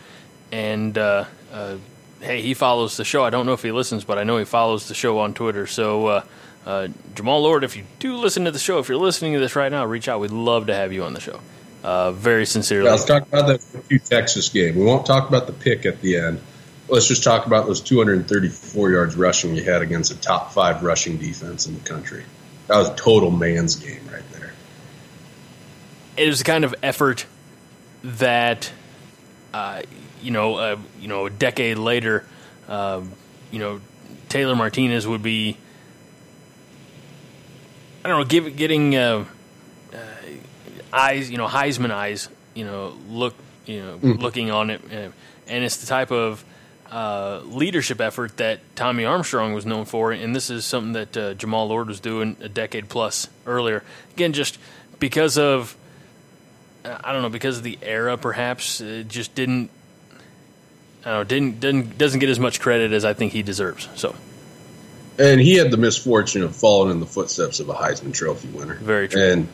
And, uh, uh, hey, he follows the show. I don't know if he listens, but I know he follows the show on Twitter. So, uh, uh, Jamal Lord, if you do listen to the show, if you're listening to this right now, reach out. We'd love to have you on the show. Uh, very sincerely. Yeah, let's talk about that Texas game. We won't talk about the pick at the end. Let's just talk about those two hundred thirty-four yards rushing we had against a top five rushing defense in the country. That was a total man's game right there. It was the kind of effort that, uh, you know, uh, you know, a decade later, uh, you know, Taylor Martinez would be, I don't know, give, getting uh, uh, eyes, you know, Heisman eyes, you know, look, you know, mm. looking on it, and, and it's the type of Uh, leadership effort that Tommy Armstrong was known for, and this is something that uh, Jamal Lord was doing a decade plus earlier. Again, just because of, I don't know, because of the era, perhaps, it just didn't, I don't know, didn't, didn't, doesn't get as much credit as I think he deserves. So, and he had the misfortune of following in the footsteps of a Heisman Trophy winner. Very true. And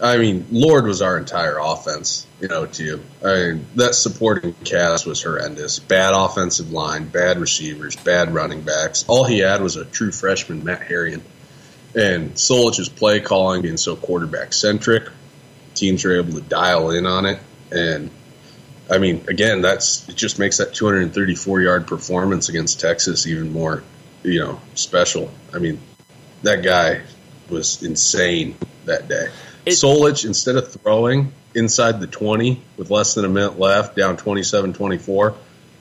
I mean, Lord was our entire offense, you know, too. I mean, that supporting cast was horrendous. Bad offensive line, bad receivers, bad running backs. All he had was a true freshman, Matt Harrion. And Solich's play calling being so quarterback-centric, teams were able to dial in on it. And, I mean, again, that's it just makes that two hundred thirty-four-yard performance against Texas even more, you know, special. I mean, that guy was insane that day. It, Solich, instead of throwing inside the twenty with less than a minute left, down twenty-seven twenty-four,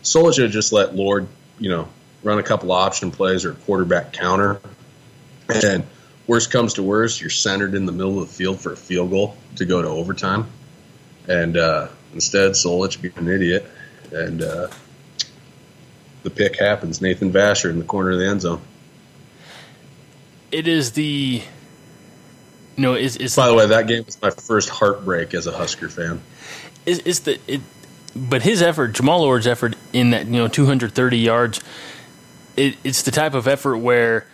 Solich had just let Lord, you know, run a couple option plays or a quarterback counter. And worst comes to worst, you're centered in the middle of the field for a field goal to go to overtime. And uh, instead, Solich being an idiot. And uh, the pick happens. Nathan Vasher in the corner of the end zone. It is the... No, it's, it's By the way, that game was my first heartbreak as a Husker fan. It's, it's the it, but his effort, Jamal Lord's effort in that you know two hundred thirty yards, it, it's the type of effort where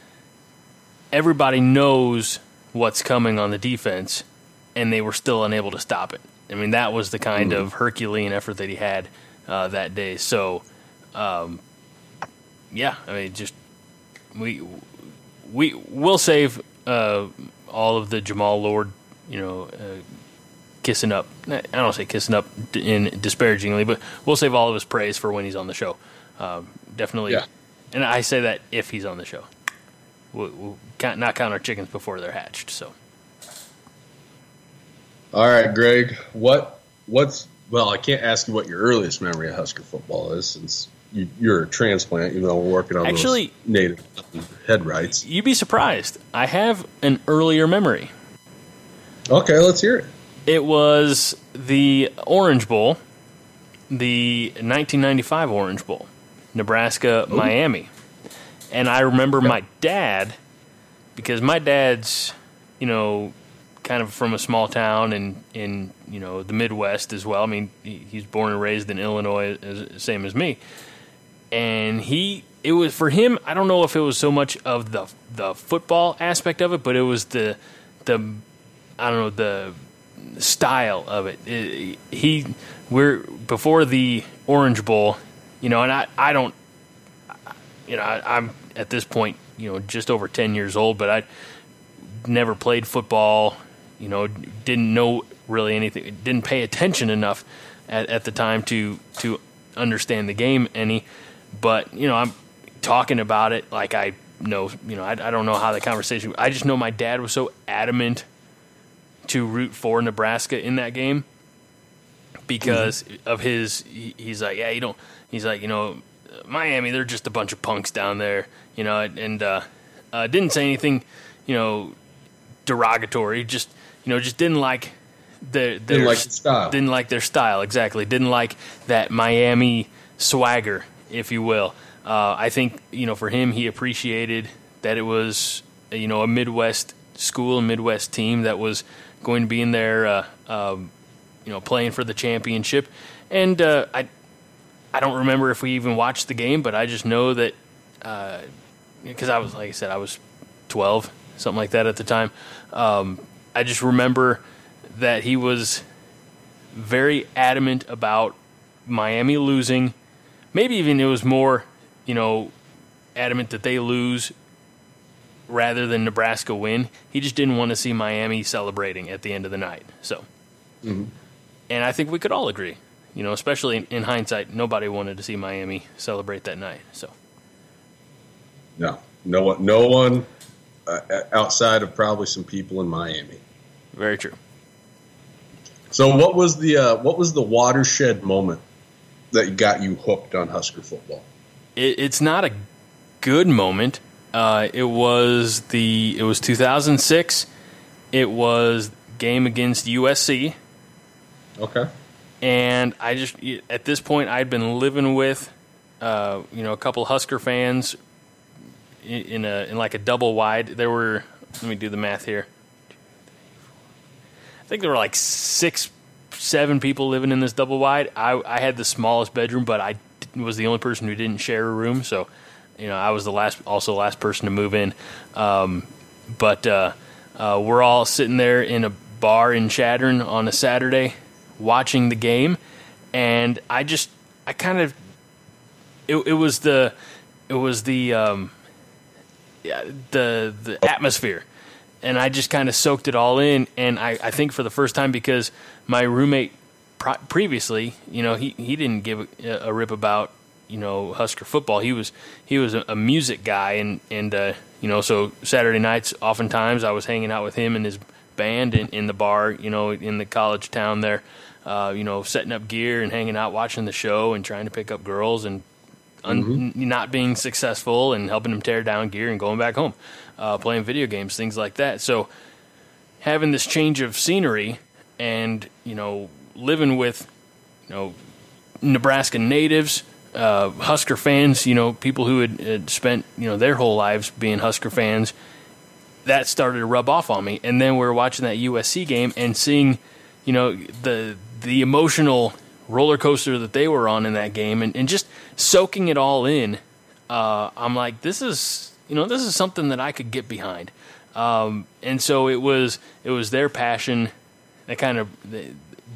everybody knows what's coming on the defense, and they were still unable to stop it. I mean, that was the kind mm-hmm. of Herculean effort that he had uh, that day. So, um, yeah, I mean, just we we will save. Uh, all of the Jamal Lord, you know, uh, kissing up. I don't say kissing up in disparagingly, but we'll save all of his praise for when he's on the show. Um, definitely. Yeah. And I say that if he's on the show. We'll, we'll not count our chickens before they're hatched. So. All right, Greg. What? What's? Well, I can't ask you what your earliest memory of Husker football is since you, you're a transplant, even though we're working on Actually, those native head rights. You'd be surprised. I have an earlier memory. Okay, let's hear it. It was the Orange Bowl, the nineteen ninety-five Orange Bowl, Nebraska, Ooh. Miami. And I remember okay. my dad, because my dad's, you know, kind of from a small town in, in you know, the Midwest as well. I mean, he, he's born and raised in Illinois, as, same as me. And he, it was for him. I don't know if it was so much of the the football aspect of it, but it was the the I don't know the style of it. it he we're before the Orange Bowl, you know, and I, I don't, you know, I, I'm at this point, you know, just over ten years old, but I never played football, you know, didn't know really anything, didn't pay attention enough at, at the time to to understand the game any. But, you know, I'm talking about it like I know, you know, I, I don't know how the conversation, I just know my dad was so adamant to root for Nebraska in that game because mm-hmm. of his, he, he's like, yeah, you don't, he's like, you know, Miami, they're just a bunch of punks down there, you know, and uh, uh, didn't say anything, you know, derogatory, just, you know, just didn't like their, their didn't like the style. Didn't like their style, exactly. Didn't like that Miami swagger, if you will. Uh, I think, you know, for him, he appreciated that it was, you know, a Midwest school, Midwest team that was going to be in there, uh, um, you know, playing for the championship. And uh, I I don't remember if we even watched the game, but I just know that, because uh, I was, like I said, I was twelve, something like that at the time. Um, I just remember that he was very adamant about Miami losing. Maybe even it was more, you know, adamant that they lose rather than Nebraska win. He just didn't want to see Miami celebrating at the end of the night. So, mm-hmm. And I think we could all agree, you know, especially in, in hindsight, nobody wanted to see Miami celebrate that night. So, no, no one, no one uh, outside of probably some people in Miami. Very true. So, what was the uh, what was the watershed moment that got you hooked on Husker football? It, it's not a good moment. Uh, it was the it was two thousand six. It was game against U S C. Okay. And I just at this point I'd been living with, uh, you know, a couple Husker fans in, in a in like a double wide. There were let me do the math here. I think there were like six. Seven people living in this double wide. I, I had the smallest bedroom, but I was the only person who didn't share a room. So, you know, I was the last, also last person to move in. Um, but uh, uh, we're all sitting there in a bar in Chadron on a Saturday, watching the game, and I just, I kind of, it, it was the, it was the, um, the the atmosphere. And I just kind of soaked it all in, and I, I think for the first time because my roommate pro- previously, you know, he, he didn't give a, a rip about, you know, Husker football. He was he was a, a music guy, and and uh, you know, so Saturday nights oftentimes I was hanging out with him and his band in, in the bar, you know, in the college town there, uh, you know, setting up gear and hanging out, watching the show, and trying to pick up girls, and un- mm-hmm. not being successful, and helping him tear down gear and going back home. Uh, playing video games, things like that. So having this change of scenery and, you know, living with, you know, Nebraska natives, uh, Husker fans, you know, people who had, had spent, you know, their whole lives being Husker fans, that started to rub off on me. And then we were watching that U S C game and seeing, you know, the the emotional roller coaster that they were on in that game and, and just soaking it all in. Uh, I'm like, this is... You know, this is something that I could get behind, um, and so it was. It was their passion that kind of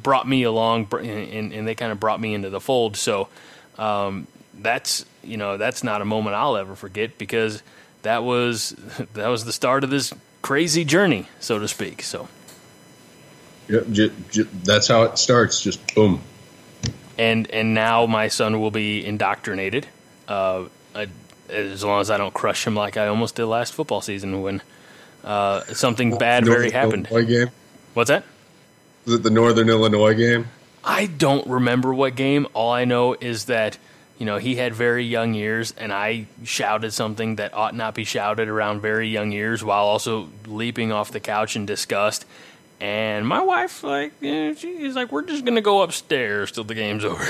brought me along, and, and they kind of brought me into the fold. So um, that's you know that's not a moment I'll ever forget because that was that was the start of this crazy journey, so to speak. So yep, j- j- that's how it starts. Just boom. And and now my son will be indoctrinated. Uh, a, As long as I don't crush him like I almost did last football season when uh, something bad Northern very happened. Illinois game? What's that? Was it the Northern Illinois game? I don't remember what game. All I know is that, you know, he had very young ears, and I shouted something that ought not be shouted around very young ears while also leaping off the couch in disgust. And my wife, like, you know, she's like, we're just going to go upstairs till the game's over.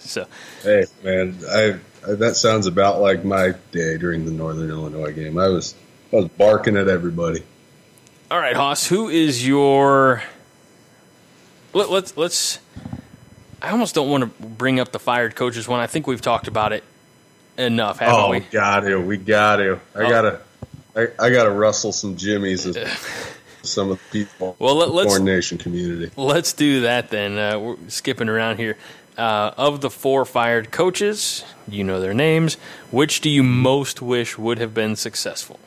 So, hey, man, I... That sounds about like my day during the Northern Illinois game. I was I was barking at everybody. All right, Hoss, who is your let, let's let's I almost don't want to bring up the fired coaches one. I think we've talked about it enough, haven't oh, we? Oh, got to. We got to. I oh. got to I, I got to rustle some jimmies as some of the people well, let, in the CornNation community. Let's do that then. Uh, we're skipping around here. Uh, of the four fired coaches, you know their names, which do you most wish would have been successful?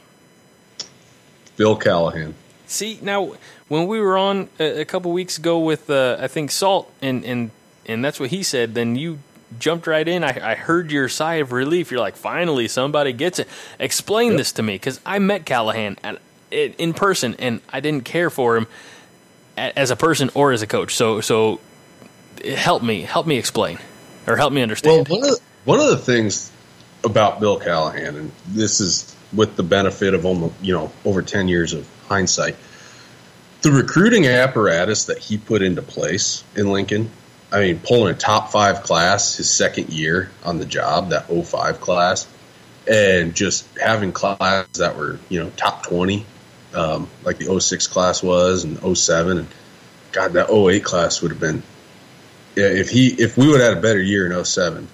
Bill Callahan. See, now, when we were on a, a couple weeks ago with, uh, I think, Salt, and, and, and that's what he said, then you jumped right in. I, I heard your sigh of relief. You're like, finally, somebody gets it. Explain yep. this to me, because I met Callahan at, in person, and I didn't care for him as a person or as a coach. So so help me. Help me explain or help me understand. Well, one of the, one of the things about Bill Callahan, and this is with the benefit of almost, you know, over ten years of hindsight, the recruiting apparatus that he put into place in Lincoln, I mean, pulling a top five class his second year on the job, that oh five class, and just having classes that were, you know, top twenty, um, like the oh six class was, and oh seven, and God, that oh eight class would have been, yeah, if he if we would have had a better year in oh seven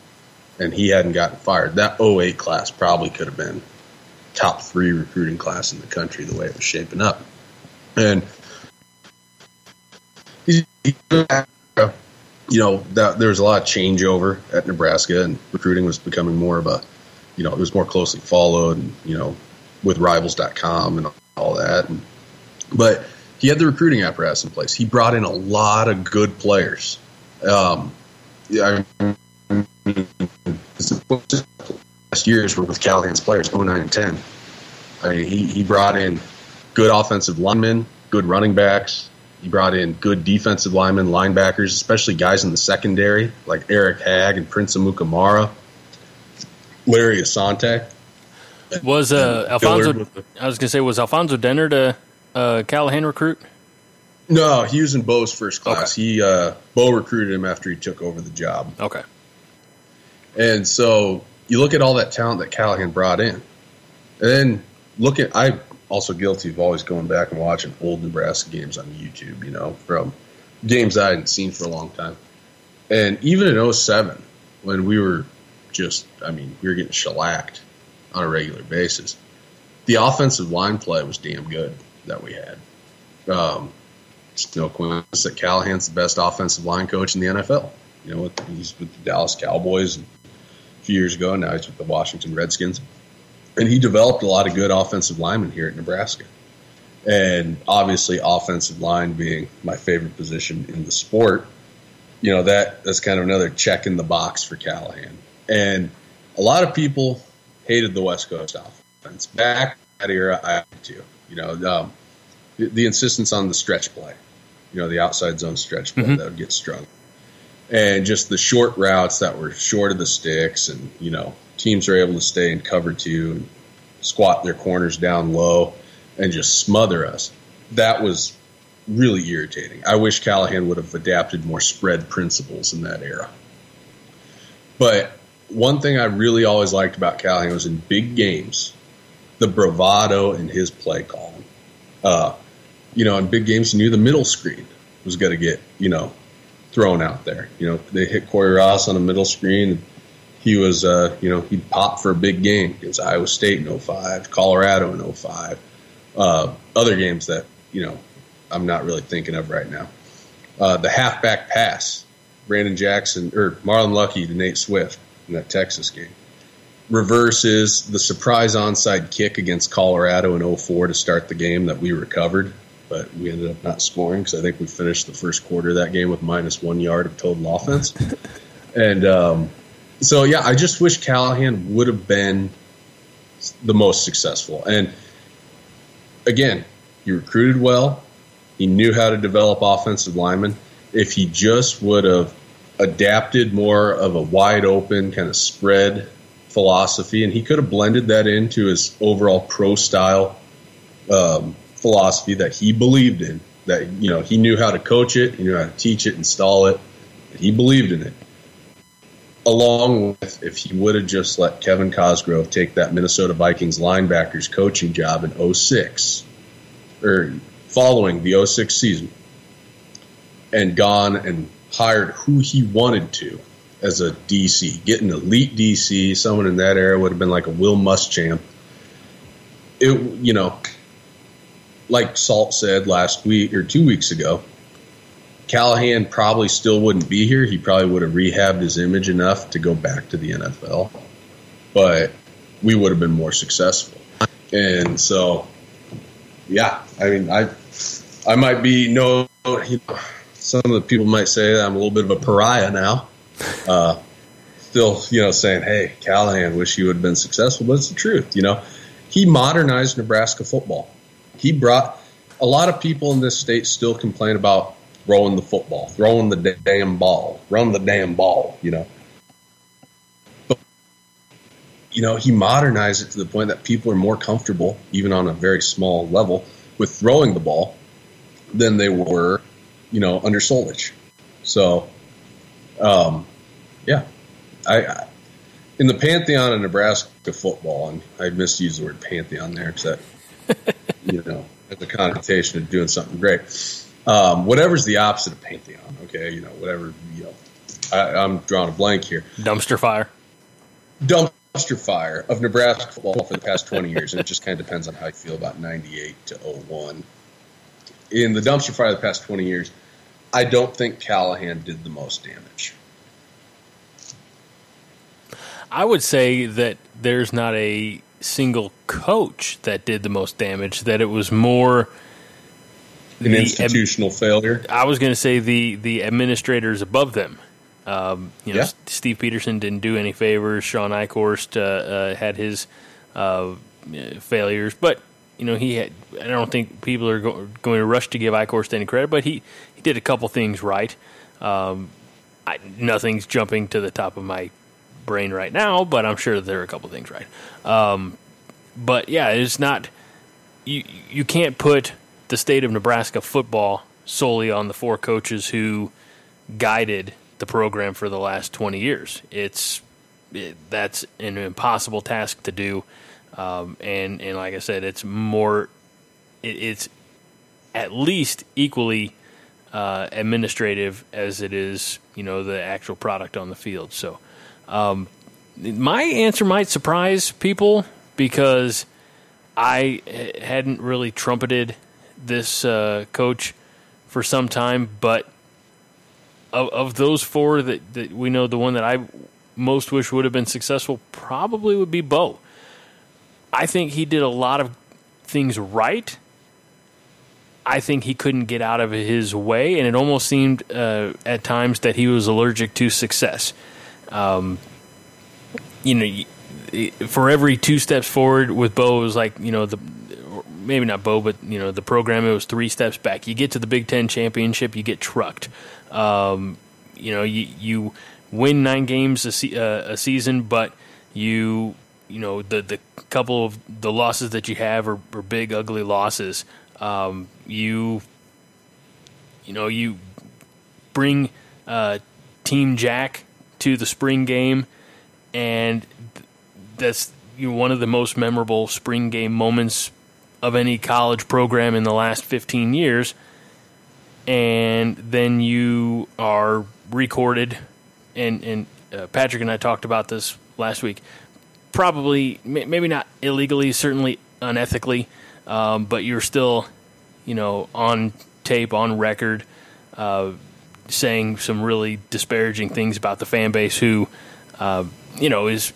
and he hadn't gotten fired, that oh eight class probably could have been top three recruiting class in the country the way it was shaping up. And he's, you know, that there was a lot of changeover at Nebraska, and recruiting was becoming more of a, you know, it was more closely followed, and, you know, with rivals dot com and all that. And, but he had the recruiting apparatus in place. He brought in a lot of good players. Um, I mean, the last years were with Callahan's players, oh nine and ten. I mean, he, he brought in good offensive linemen, good running backs. He brought in good defensive linemen, linebackers, especially guys in the secondary, like Eric Hagg and Prince Amukamara, Larry Asante. Was uh, Alfonso? The, I was gonna say, was Alfonso Dennard a, a Callahan recruit? No, he was in Bo's first class. Okay. He uh, Bo recruited him after he took over the job. Okay. And so you look at all that talent that Callahan brought in, and then look at I. Also guilty of always going back and watching old Nebraska games on YouTube, you know, from games I hadn't seen for a long time. And even in oh seven, when we were just, I mean, we were getting shellacked on a regular basis, the offensive line play was damn good that we had. Um, it's no coincidence that Callahan's the best offensive line coach in the N F L. You know, with, he's with the Dallas Cowboys a few years ago, and now he's with the Washington Redskins. And he developed a lot of good offensive linemen here at Nebraska. And obviously offensive line being my favorite position in the sport, you know, that that's kind of another check in the box for Callahan. And a lot of people hated the West Coast offense. Back in that era, I did too. You know, um, the, the insistence on the stretch play, you know, the outside zone stretch play mm-hmm. that would get strung. And just the short routes that were short of the sticks and, you know, teams are able to stay in cover two and squat their corners down low and just smother us. That was really irritating. I wish Callahan would have adapted more spread principles in that era. But one thing I really always liked about Callahan was in big games, the bravado in his play calling. Uh, you know, in big games, you knew the middle screen was going to get, you know, thrown out there. You know, they hit Corey Ross on a middle screen. He was, uh, you know, he'd pop for a big game against Iowa State in oh five, Colorado in oh five, uh, other games that, you know, I'm not really thinking of right now. Uh, the halfback pass, Brandon Jackson, or Marlon Lucky to Nate Swift in that Texas game. Reverses, the surprise onside kick against Colorado in oh four to start the game that we recovered, but we ended up not scoring because I think we finished the first quarter of that game with minus one yard of total offense. and, um, So, yeah, I just wish Callahan would have been the most successful. And, again, he recruited well. He knew how to develop offensive linemen. If he just would have adapted more of a wide-open kind of spread philosophy, and he could have blended that into his overall pro-style um, philosophy that he believed in, that, you know, he knew how to coach it, he knew how to teach it, install it, he believed in it. Along with, if he would have just let Kevin Cosgrove take that Minnesota Vikings linebackers coaching job in oh six, or following the oh six season, and gone and hired who he wanted to as a D C, get an elite D C, someone in that era would have been like a Will Muschamp. It, you know, like Salt said last week or two weeks ago, Callahan probably still wouldn't be here. He probably would have rehabbed his image enough to go back to the N F L, but we would have been more successful. And so, yeah, I mean, I I might be no, you know, some of the people might say that I'm a little bit of a pariah now. Uh, still, you know, saying, hey, Callahan, wish he would have been successful, but it's the truth. You know, he modernized Nebraska football. He brought a lot of people in this state still complain about throwing the football, throwing the damn ball, run the damn ball, you know. But, you know, he modernized it to the point that people are more comfortable, even on a very small level, with throwing the ball than they were, you know, under Solich. So, um, yeah, I, I in the pantheon of Nebraska football, and I misused the word pantheon there because that, you know, has the connotation of doing something great. Um, whatever's the opposite of pantheon, okay, you know, whatever, you know, I, I'm drawing a blank here. Dumpster fire. Dumpster fire of Nebraska football for the past twenty years, and it just kind of depends on how you feel about ninety-eight to oh one. In the dumpster fire of the past twenty years, I don't think Callahan did the most damage. I would say that there's not a single coach that did the most damage, that it was more an institutional ab- failure. I was going to say the, the administrators above them. Um, you know, yeah. S- Steve Peterson didn't do any favors. Sean Eichhorst uh, uh, had his uh, failures, but you know, he had, I don't think people are go- going to rush to give Eichhorst any credit, but he, he did a couple things right. Um, I, nothing's jumping to the top of my brain right now, but I'm sure there are a couple things right. Um, but yeah, it's not, you, you can't put the state of Nebraska football solely on the four coaches who guided the program for the last twenty years. It's, it, that's an impossible task to do. Um, and, and like I said, it's more, it, it's at least equally uh, administrative as it is, you know, the actual product on the field. So um, my answer might surprise people because I hadn't really trumpeted this uh, coach for some time, but of, of those four that, that we know, the one that I most wish would have been successful probably would be Bo. I think he did a lot of things right. I think he couldn't get out of his way, and it almost seemed uh, at times that he was allergic to success. Um, you know, for every two steps forward with Bo, it was like, you know, the maybe not Bo, but, you know, the program, it was three steps back. You get to the Big Ten championship, you get trucked. Um, you know, you, you win nine games a, se- uh, a season, but you... You know, the, the couple of the losses that you have are, are big, ugly losses. Um, you, you know, you bring uh, Team Jack to the spring game, and that's you know, one of the most memorable spring game moments of any college program in the last fifteen years. And then you are recorded, and, and uh, Patrick and I talked about this last week. Probably, maybe not illegally, certainly unethically, um, but you're still, you know, on tape, on record, uh, saying some really disparaging things about the fan base who, uh, you know, is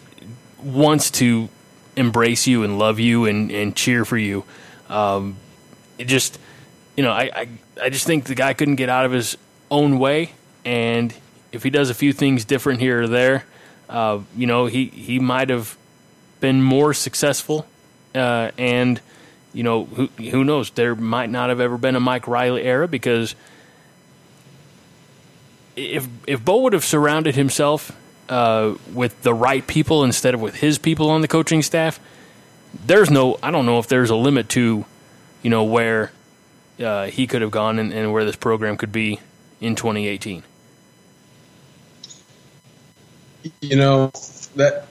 wants to embrace you and love you and, and cheer for you. Um, it just, you know, I, I, I just think the guy couldn't get out of his own way, and if he does a few things different here or there, uh, you know, he, he might have been more successful, uh, and you know who who knows, there might not have ever been a Mike Riley era, because if if Bo would have surrounded himself uh, with the right people instead of with his people on the coaching staff, there's no I don't know if there's a limit to you know where uh, he could have gone and, and where this program could be in twenty eighteen. You know, that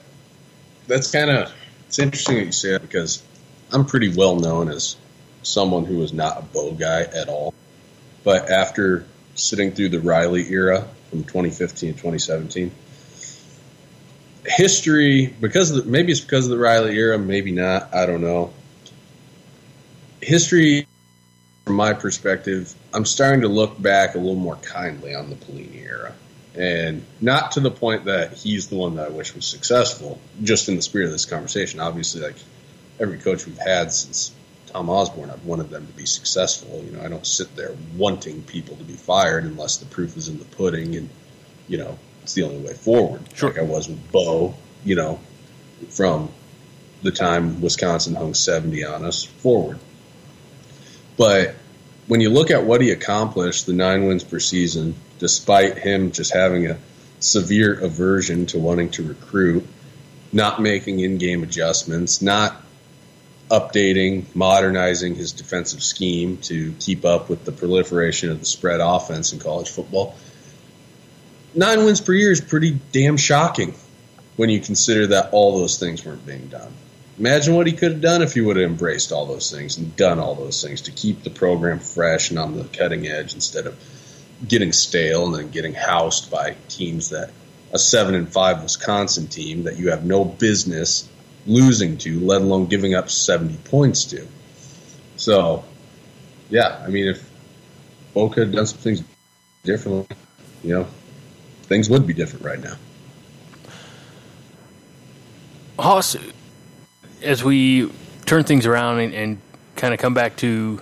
that's kind of it's interesting that you say that, because I'm pretty well known as someone who was not a Bo guy at all. But after sitting through the Riley era from twenty fifteen to twenty seventeen, history, because of the, maybe it's because of the Riley era, maybe not, I don't know. History, from my perspective, I'm starting to look back a little more kindly on the Pelini era. And not to the point that he's the one that I wish was successful, just in the spirit of this conversation. Obviously, like every coach we've had since Tom Osborne, I've wanted them to be successful. You know, I don't sit there wanting people to be fired unless the proof is in the pudding and, you know, It's the only way forward. Sure. Like I was with Bo, you know, from the time Wisconsin hung seventy on us forward. But when you look at what he accomplished, the nine wins per season, despite him just having a severe aversion to wanting to recruit, not making in-game adjustments, not updating, modernizing his defensive scheme to keep up with the proliferation of the spread offense in college football. Nine wins per year is pretty damn shocking when you consider that all those things weren't being done. Imagine what he could have done if he would have embraced all those things and done all those things to keep the program fresh and on the cutting edge instead of getting stale and then getting housed by teams that a seven and five Wisconsin team that you have no business losing to, let alone giving up seventy points to. So, yeah, I mean, if Bo could have done some things differently, you know, things would be different right now. Hoss, as we turn things around and, and kind of come back to, you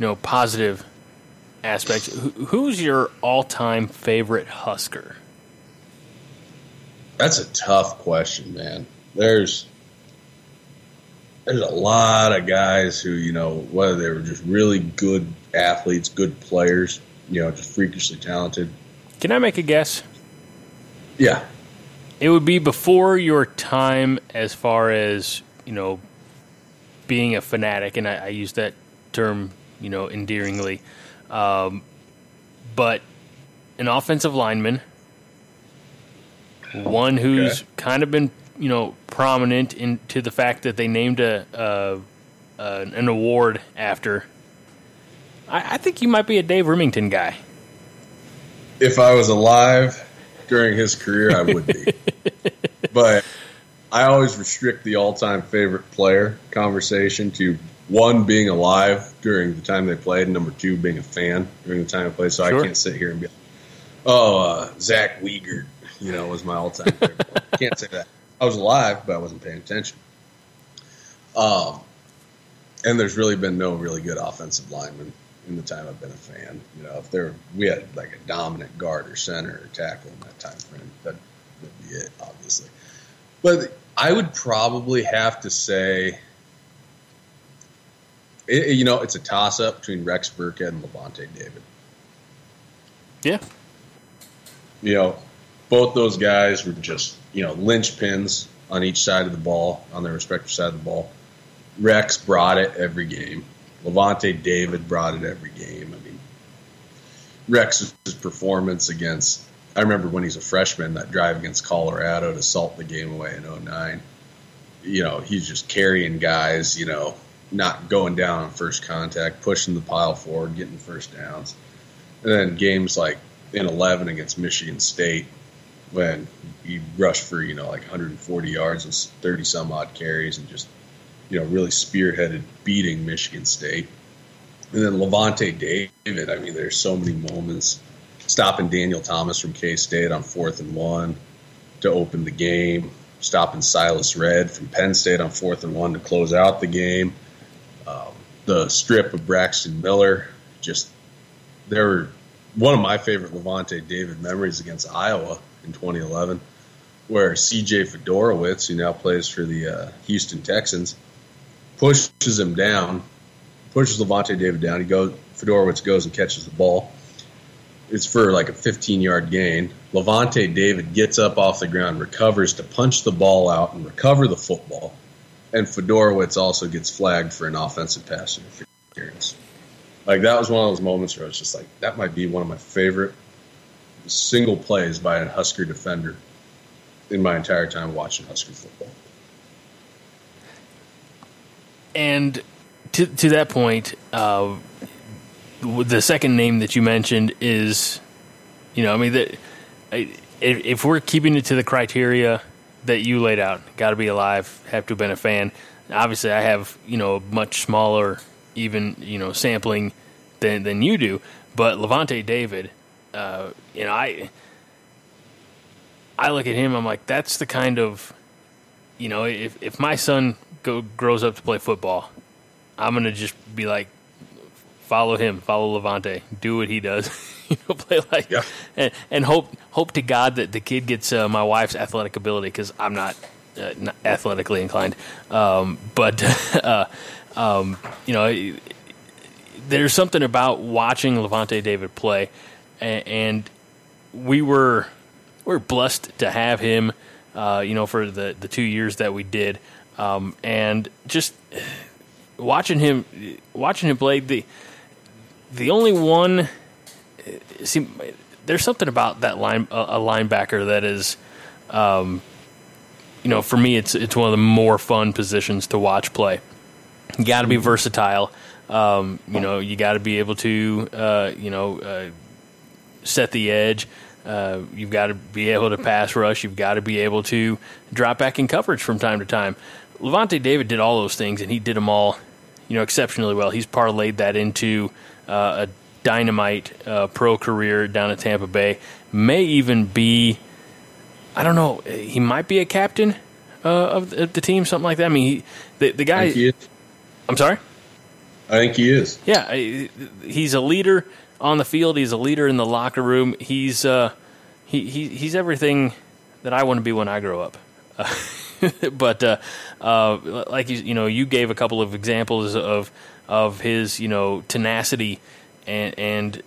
know, positive aspects, who, who's your all-time favorite Husker? That's a tough question, man. There's there's a lot of guys who, you know, whether they were just really good athletes, good players, you know, just freakishly talented. Can I make a guess? Yeah. It would be before your time as far as, you know, being a fanatic, and I, I use that term, you know, endearingly, um, but an offensive lineman, one who's okay. kind of been, you know, prominent in to the fact that they named a, a, a an award after. I, I think you might be a Dave Remington guy. If I was alive during his career, I would be. But I always restrict the all-time favorite player conversation to one, being alive during the time they played, and number two, being a fan during the time they played. So sure. I can't sit here and be like, oh, uh, Zach Wiegert, you know, was my all-time favorite player. I can't say that. I was alive, but I wasn't paying attention. Um, and there's really been no really good offensive lineman in the time I've been a fan. You know, if there we had like a dominant guard or center or tackle in that time frame, that would be it, obviously. But I would probably have to say, it, you know, it's a toss-up between Rex Burkhead and Lavonte David. Yeah. You know, both those guys were just, you know, linchpins on each side of the ball, on their respective side of the ball. Rex brought it every game. Lavonte David brought it every game. I mean, Rex's performance against, I remember when he's a freshman, that drive against Colorado to salt the game away in oh nine. You know, he's just carrying guys, you know, not going down on first contact, pushing the pile forward, getting first downs. And then games like in eleven against Michigan State, when he rushed for, you know, like one hundred forty yards and thirty-some-odd carries and just, you know, really spearheaded beating Michigan State. And then Lavonte David, I mean, there's so many moments. Stopping Daniel Thomas from K-State on fourth and one to open the game. Stopping Silas Red from Penn State on fourth and one to close out the game. Um, the strip of Braxton Miller. Just, they were one of my favorite Lavonte David memories against Iowa in twenty eleven, where C J Fedorowicz, who now plays for the uh, Houston Texans, pushes him down, pushes Lavonte David down. He goes, Fedorowicz goes and catches the ball. It's for like a fifteen-yard gain. Lavonte David gets up off the ground, recovers to punch the ball out and recover the football, and Fedorowicz also gets flagged for an offensive pass interference. Like, that was one of those moments where I was just like, that might be one of my favorite single plays by a Husker defender in my entire time watching Husker football. And to to that point, uh, the second name that you mentioned is, you know, I mean, that if we're keeping it to the criteria that you laid out, got to be alive, have to have been a fan. Obviously, I have, you know, much smaller, even, you know, sampling than than you do. But Lavonte David, uh, you know, I I look at him, I'm like, that's the kind of, you know, if if my son go, grows up to play football, I'm gonna just be like, Follow him. Follow Lavonte. Do what he does. You know, play like yeah. and, and hope hope to God that the kid gets uh, my wife's athletic ability, because I'm not, uh, not athletically inclined. Um, but uh, um, you know, there's something about watching Lavonte David play, and, and we were we were blessed to have him. Uh, you know, for the the two years that we did, um, and just watching him watching him play the. The only one, see, there's something about that line a linebacker that is, um, you know, for me, it's it's one of the more fun positions to watch play. You got to be versatile. Um, you know, you got to be able to, uh, you know, uh, set the edge. Uh, you've got to be able to pass rush. You've got to be able to drop back in coverage from time to time. Lavonte David did all those things, and he did them all, you know, exceptionally well. He's parlayed that into Uh, a dynamite uh, pro career down at Tampa Bay. May even be, I don't know, he might be a captain uh, of, the, of the team, something like that. I mean, he, the, the guy. I think he is. I'm sorry? I think he is. Yeah, he's a leader on the field. He's a leader in the locker room. He's uh, he, he he's everything that I want to be when I grow up. Uh, but uh, uh, like you, you know, you gave a couple of examples of. of his, you know, tenacity and and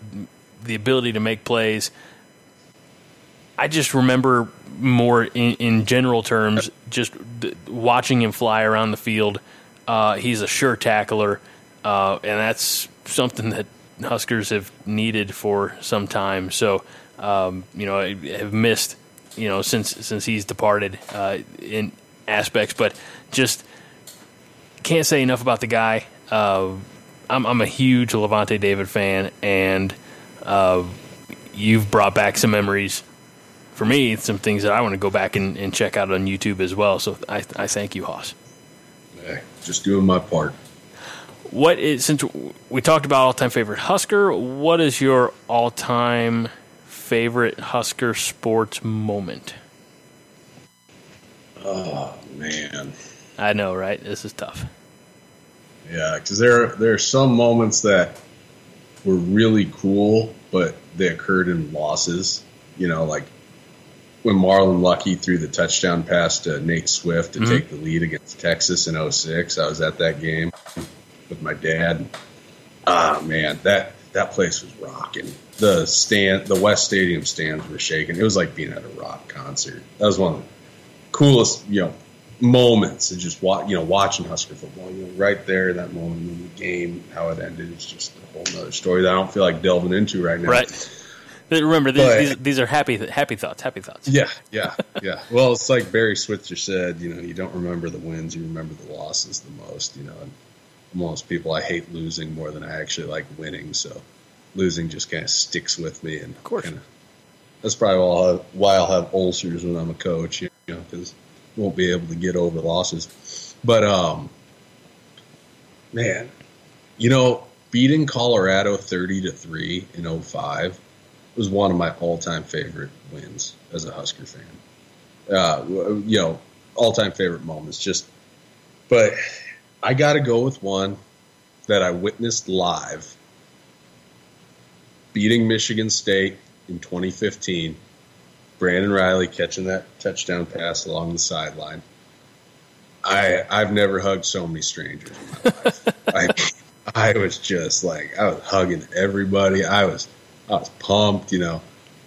the ability to make plays. I just remember more in, in general terms, just d- watching him fly around the field. Uh, he's a sure tackler, uh, and that's something that Huskers have needed for some time. So, um, you know, I have missed, you know, since since he's departed uh, in aspects, but just can't say enough about the guy. Uh, I'm, I'm a huge Lavonte David fan, and uh, you've brought back some memories for me, some things that I want to go back and, and check out on YouTube as well. So I, I thank you, Hoss. Hey, just doing my part. What is, since we talked about all-time favorite Husker, what is your all-time favorite Husker sports moment? Oh, man. I know, right? This is tough. Yeah, because there, there are some moments that were really cool, but they occurred in losses. You know, like when Marlon Lucky threw the touchdown pass to Nate Swift to mm-hmm. take the lead against Texas in oh six. I was at that game with my dad. Ah, man, that, that place was rocking. The stand, the West Stadium stands were shaking. It was like being at a rock concert. That was one of the coolest, you know, moments and just watch, you know, watching Husker football, you know, right there, that moment in the game, how it ended, it's just a whole nother story that I don't feel like delving into right now. Right. Remember, these but, these, these are happy happy thoughts, happy thoughts. Yeah, yeah, yeah. Well, it's like Barry Switzer said, you know, you don't remember the wins, you remember the losses the most, you know. And most people, I hate losing more than I actually like winning, so losing just kind of sticks with me. And of course. Kinda, that's probably why I'll have ulcers when I'm a coach, you know, because won't be able to get over losses. But, um, man, you know, beating Colorado thirty to three in oh five was one of my all-time favorite wins as a Husker fan. Uh, you know, all-time favorite moments. Just, but I got to go with one that I witnessed live, beating Michigan State in twenty fifteen. Brandon Riley catching that touchdown pass along the sideline. I, I've never hugged so many strangers in my life. I, I was just like, I was hugging everybody. I was I was pumped, you know.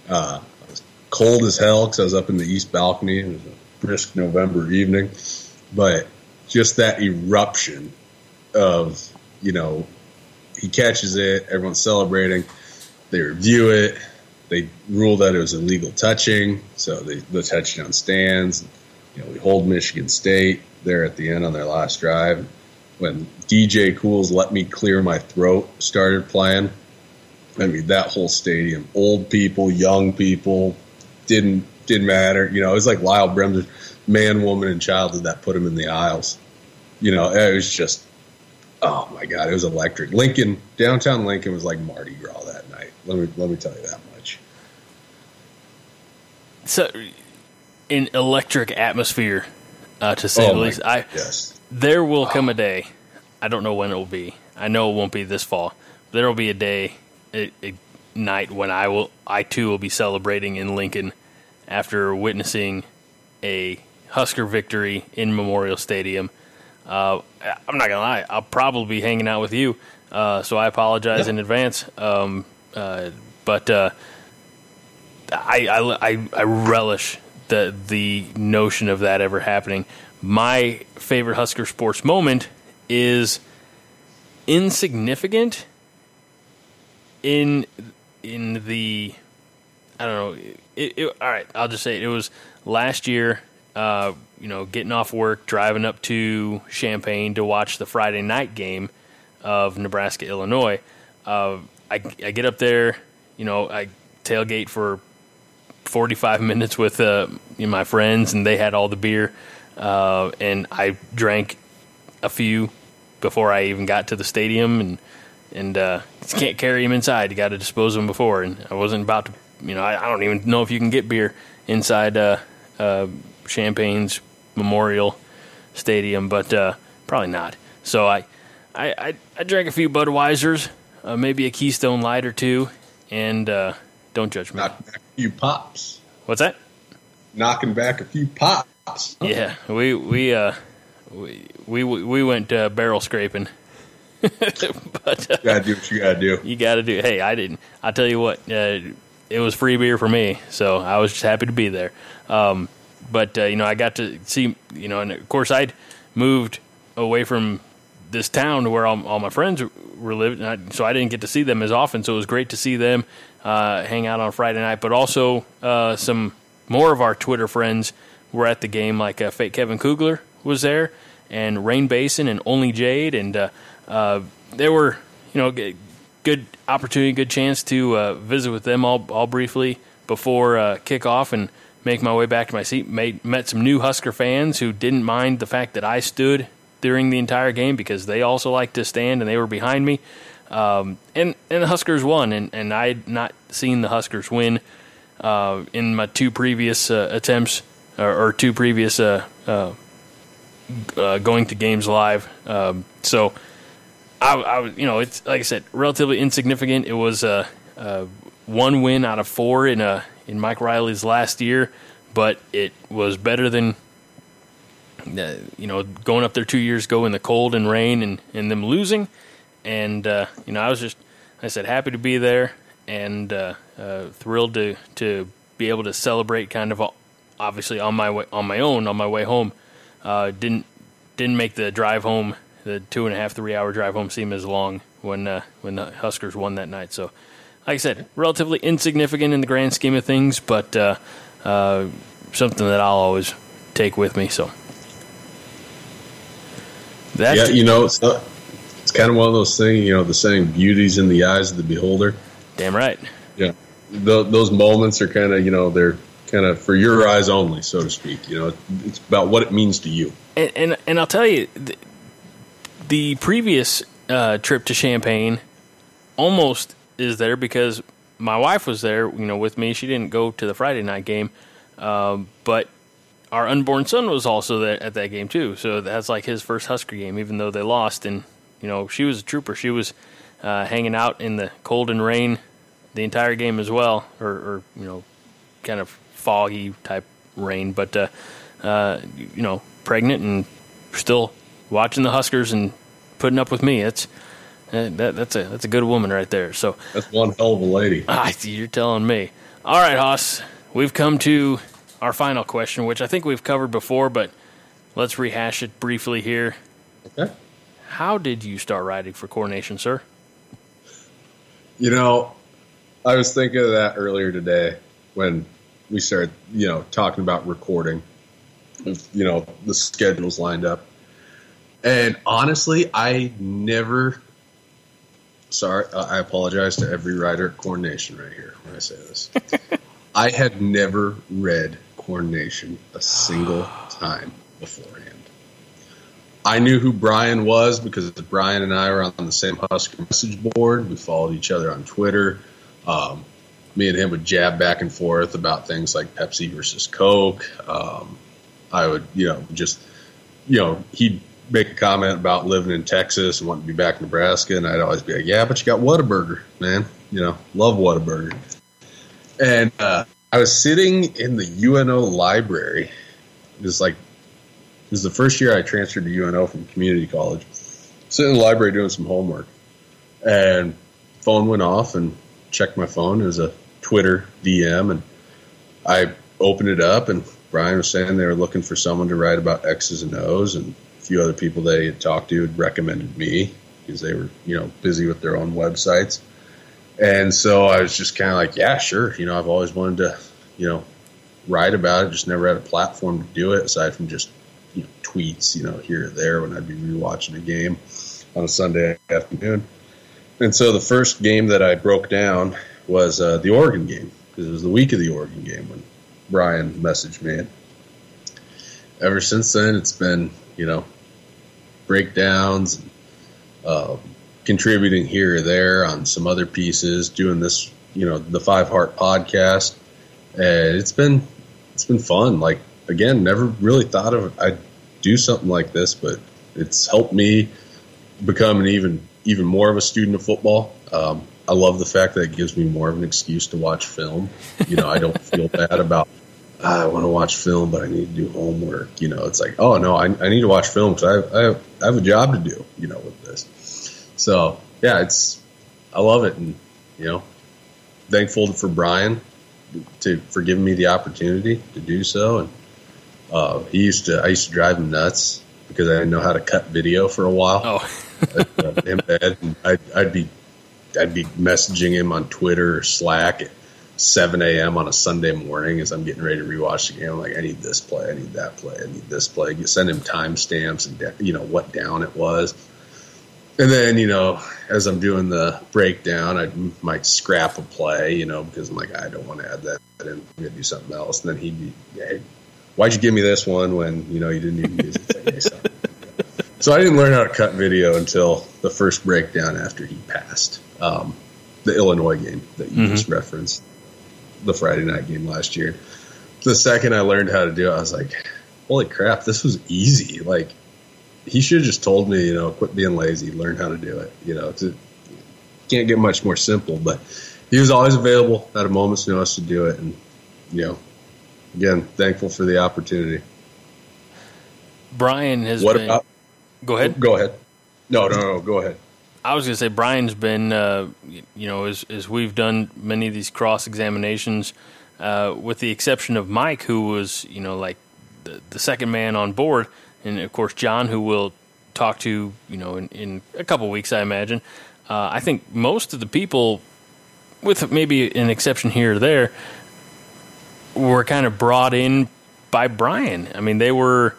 Uh, I was cold as hell because I was up in the east balcony. It was a brisk November evening. But just that eruption of, you know, he catches it, everyone's celebrating, they review it. They ruled that it was illegal touching, so the, the touchdown stands. You know, we hold Michigan State there at the end on their last drive. When D J Cool's "Let Me Clear My Throat" started playing, I mean, that whole stadium, old people, young people, didn't didn't matter. You know, it was like Lyle Bremner's man, woman, and childhood that put him in the aisles. You know, it was just, oh, my God, it was electric. Lincoln, downtown Lincoln was like Mardi Gras that night. Let me, let me tell you that much. So, an electric atmosphere, uh, to say oh the least. I, yes. There will wow. come a day. I don't know when it will be. I know it won't be this fall, there will be a day, a, a night when I will, I too will be celebrating in Lincoln after witnessing a Husker victory in Memorial Stadium. Uh, I'm not gonna lie, I'll probably be hanging out with you, uh, so I apologize yeah. in advance. Um, uh, but uh, I, I, I, I relish the the notion of that ever happening. My favorite Husker sports moment is insignificant in in the I don't know. It, it, all right, I'll just say it, it was last year. Uh, you know, getting off work, driving up to Champaign to watch the Friday night game of Nebraska Illinois. Uh, I, I get up there, you know, I tailgate for forty-five minutes with uh, you know, my friends, and they had all the beer. Uh, and I drank a few before I even got to the stadium, and and uh, can't carry them inside. You got to dispose of them before. And I wasn't about to, you know, I, I don't even know if you can get beer inside uh, uh, Champaign's Memorial Stadium, but uh, probably not. So I, I, I, I drank a few Budweisers, uh, maybe a Keystone Light or two, and uh, don't judge me. Knock back a few pops. What's that? Knocking back a few pops. Yeah, we we uh we we we went uh, barrel scraping. But uh, you gotta do what you gotta do. You gotta do. Hey, I didn't. I tell you what, uh, it was free beer for me, so I was just happy to be there. Um, but uh, you know, I got to see you know, and of course I'd moved away from this town to where all, all my friends were living, and I, so I didn't get to see them as often. So it was great to see them, uh, hang out on Friday night, but also uh, some more of our Twitter friends. We're at the game, like uh, Fake Kevin Kugler was there, and Rain Basin, and Only Jade, and uh, uh, they were, you know, g- good opportunity, good chance to uh, visit with them all, all briefly before uh, kickoff, and make my way back to my seat. Made, met some new Husker fans who didn't mind the fact that I stood during the entire game because they also like to stand, and they were behind me. Um, and and the Huskers won, and, and I had not seen the Huskers win uh, in my two previous uh, attempts. Or two previous uh, uh, uh, going to games live, um, so I, I, you know, it's like I said, relatively insignificant. It was uh, uh, one win out of four in a in Mike Riley's last year, but it was better than uh, you know, going up there two years ago in the cold and rain and, and them losing. And uh, you know, I was just, like I said, happy to be there, and uh, uh, thrilled to to be able to celebrate kind of. A, Obviously, on my way, on my own, on my way home, uh, didn't didn't make the drive home, the two and a half, three hour drive home seem as long when uh, when the Huskers won that night. So, like I said, relatively insignificant in the grand scheme of things, but uh, uh, something that I'll always take with me. So, that's yeah, you know, it's not, it's kind of one of those things. You know, the saying, "Beauty's in the eyes of the beholder." Damn right. Yeah, the, those moments are kind of, you know, they're. Kind of for your eyes only, so to speak. You know, it's about what it means to you. And and, and I'll tell you, the, the previous uh, trip to Champaign almost is there because my wife was there, you know, with me. She didn't go to the Friday night game, um, but our unborn son was also there at that game too. So that's like his first Husker game, even though they lost. And you know, she was a trooper. She was uh, hanging out in the cold and rain the entire game as well, or, or you know, kind of. Foggy type rain, but uh, uh, you know, pregnant and still watching the Huskers and putting up with me. It's uh, that, that's a that's a good woman right there. So that's one hell of a lady. Ah, you're telling me. All right, Hoss, we've come to our final question, which I think we've covered before, but let's rehash it briefly here. Okay. How did you start riding for Coronation, sir? You know, I was thinking of that earlier today when. We started, you know, talking about recording, you know, the schedules lined up. And honestly, I never, sorry, I apologize to every writer at Corn Nation right here when I say this. I had never read Corn Nation a single time beforehand. I knew who Brian was because Brian and I were on the same Husker message board. We followed each other on Twitter. Um, Me and him would jab back and forth about things like Pepsi versus Coke. Um, I would, you know, just, you know, he'd make a comment about living in Texas and wanting to be back in Nebraska, and I'd always be like, yeah, but you got Whataburger, man. You know, love Whataburger. And uh, I was sitting in the U N O library. It was like, it was the first year I transferred to U N O from community college. Sitting in the library doing some homework, and phone went off, and checked my phone. It was a Twitter D M, and I opened it up, and Brian was saying they were looking for someone to write about X's and O's, and a few other people they had talked to had recommended me because they were, you know, busy with their own websites. And so I was just kind of like, yeah, sure. You know, I've always wanted to, you know, write about it. Just never had a platform to do it aside from just, you know, tweets, you know, here or there when I'd be rewatching a game on a Sunday afternoon. And so the first game that I broke down was uh, the Oregon game, because it was the week of the Oregon game when Brian messaged me. And ever since then, it's been, you know, breakdowns, and, uh, contributing here or there on some other pieces, doing this, you know, the Five Heart Podcast. And it's been it's been fun. Like, again, never really thought of I'd do something like this, but it's helped me become an even even more of a student of football. Um, I love the fact that it gives me more of an excuse to watch film. You know, I don't feel bad about, ah, I want to watch film, but I need to do homework. You know, it's like, oh, no, I, I need to watch film because I, I, I have a job to do, you know, with this. So, yeah, it's I love it. And, you know, thankful for Brian to for giving me the opportunity to do so. And uh, he used to I used to drive him nuts because I didn't know how to cut video for a while. Oh. In bed, and I'd, I'd be, I'd be messaging him on Twitter or Slack at seven a.m. on a Sunday morning as I'm getting ready to rewatch the game. I'm like, I need this play, I need that play, I need this play. You send him timestamps and you know what down it was, and then you know as I'm doing the breakdown, I might scrap a play, you know, because I'm like, I don't want to add that in. I'm gonna do something else. And then he'd be, hey, why'd you give me this one when you know you didn't even use it? It's like, hey, something. So I didn't learn how to cut video until the first breakdown after he passed. Um, the Illinois game that you mm-hmm. just referenced, the Friday night game last year. The second I learned how to do it, I was like, holy crap, this was easy. Like, he should have just told me, you know, quit being lazy, learn how to do it. You know, it can't get much more simple, but he was always available at a moment's notice to do it. And, you know, again, thankful for the opportunity. Brian has what been... About- Go ahead. Go ahead. No, no, no, go ahead. I was going to say Brian's been, uh, you know, as, as we've done many of these cross-examinations, uh, with the exception of Mike, who was, you know, like the, the second man on board, and, of course, John, who we'll talk to, you know, in, in a couple weeks, I imagine. Uh, I think most of the people, with maybe an exception here or there, were kind of brought in by Brian. I mean, they were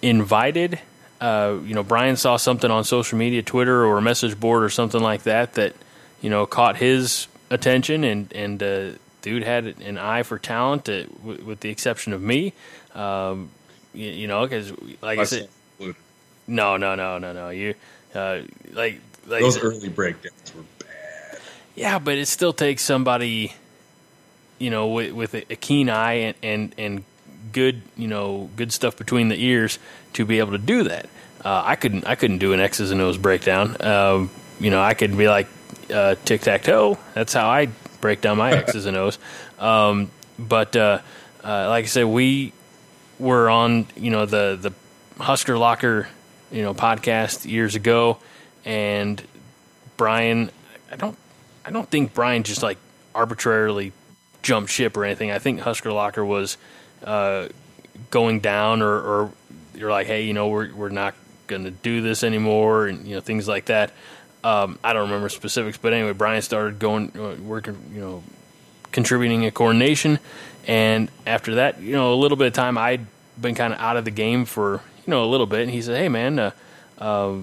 invited. Uh, you know, Brian saw something on social media, Twitter or a message board or something like that that, you know, caught his attention, and, and uh, dude had an eye for talent, uh, w- with the exception of me, um, you, you know, because like I said, no, no, no, no, no, you uh, like, like those early breakdowns were bad. Yeah, but it still takes somebody, you know, with, with a keen eye and and, and good, you know, good stuff between the ears to be able to do that. Uh, I couldn't, I couldn't do an X's and O's breakdown. Um, you know, I could be like, uh, tic-tac-toe. That's how I break down my X's and O's. Um, but, uh, uh, like I said, we were on, you know, the, the Husker Locker, you know, podcast years ago. And Brian, I don't, I don't think Brian just like arbitrarily jumped ship or anything. I think Husker Locker was, uh, going down, or, or, you're like, hey, you know, we're we're not going to do this anymore, and you know things like that. Um, I don't remember specifics, but anyway, Brian started going uh, working, you know, contributing at CornNation, and after that, you know, a little bit of time, I'd been kind of out of the game for you know a little bit, and he said, hey man, uh, uh,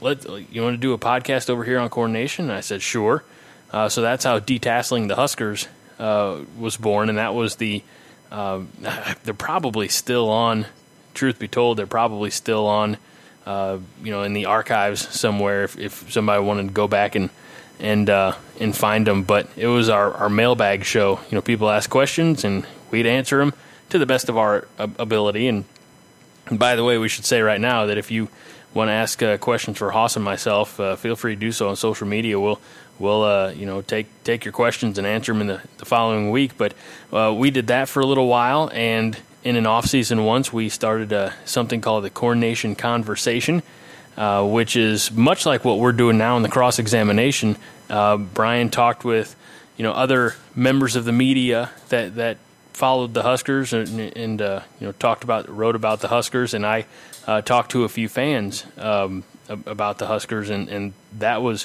let you want to do a podcast over here on CornNation? And I said, sure. Uh, so that's how Detasseling the Huskers uh, was born, and that was the um, they're probably still on. Truth be told, they're probably still on, uh, you know, in the archives somewhere. If, if somebody wanted to go back and and uh, and find them, but it was our, our mailbag show. You know, people asked questions and we'd answer them to the best of our ability. And And by the way, we should say right now that if you want to ask uh, questions for Hoss and myself, uh, feel free to do so on social media. We'll we'll uh, you know take take your questions and answer them in the, the following week. But uh, we did that for a little while, and in an off season once, we started uh, something called the Corn Nation Conversation, uh, which is much like what we're doing now in the cross examination. Uh, Brian talked with you know other members of the media that that. followed the Huskers and, and uh, you know, talked about, wrote about the Huskers, and I uh, talked to a few fans um, about the Huskers, and, and that was,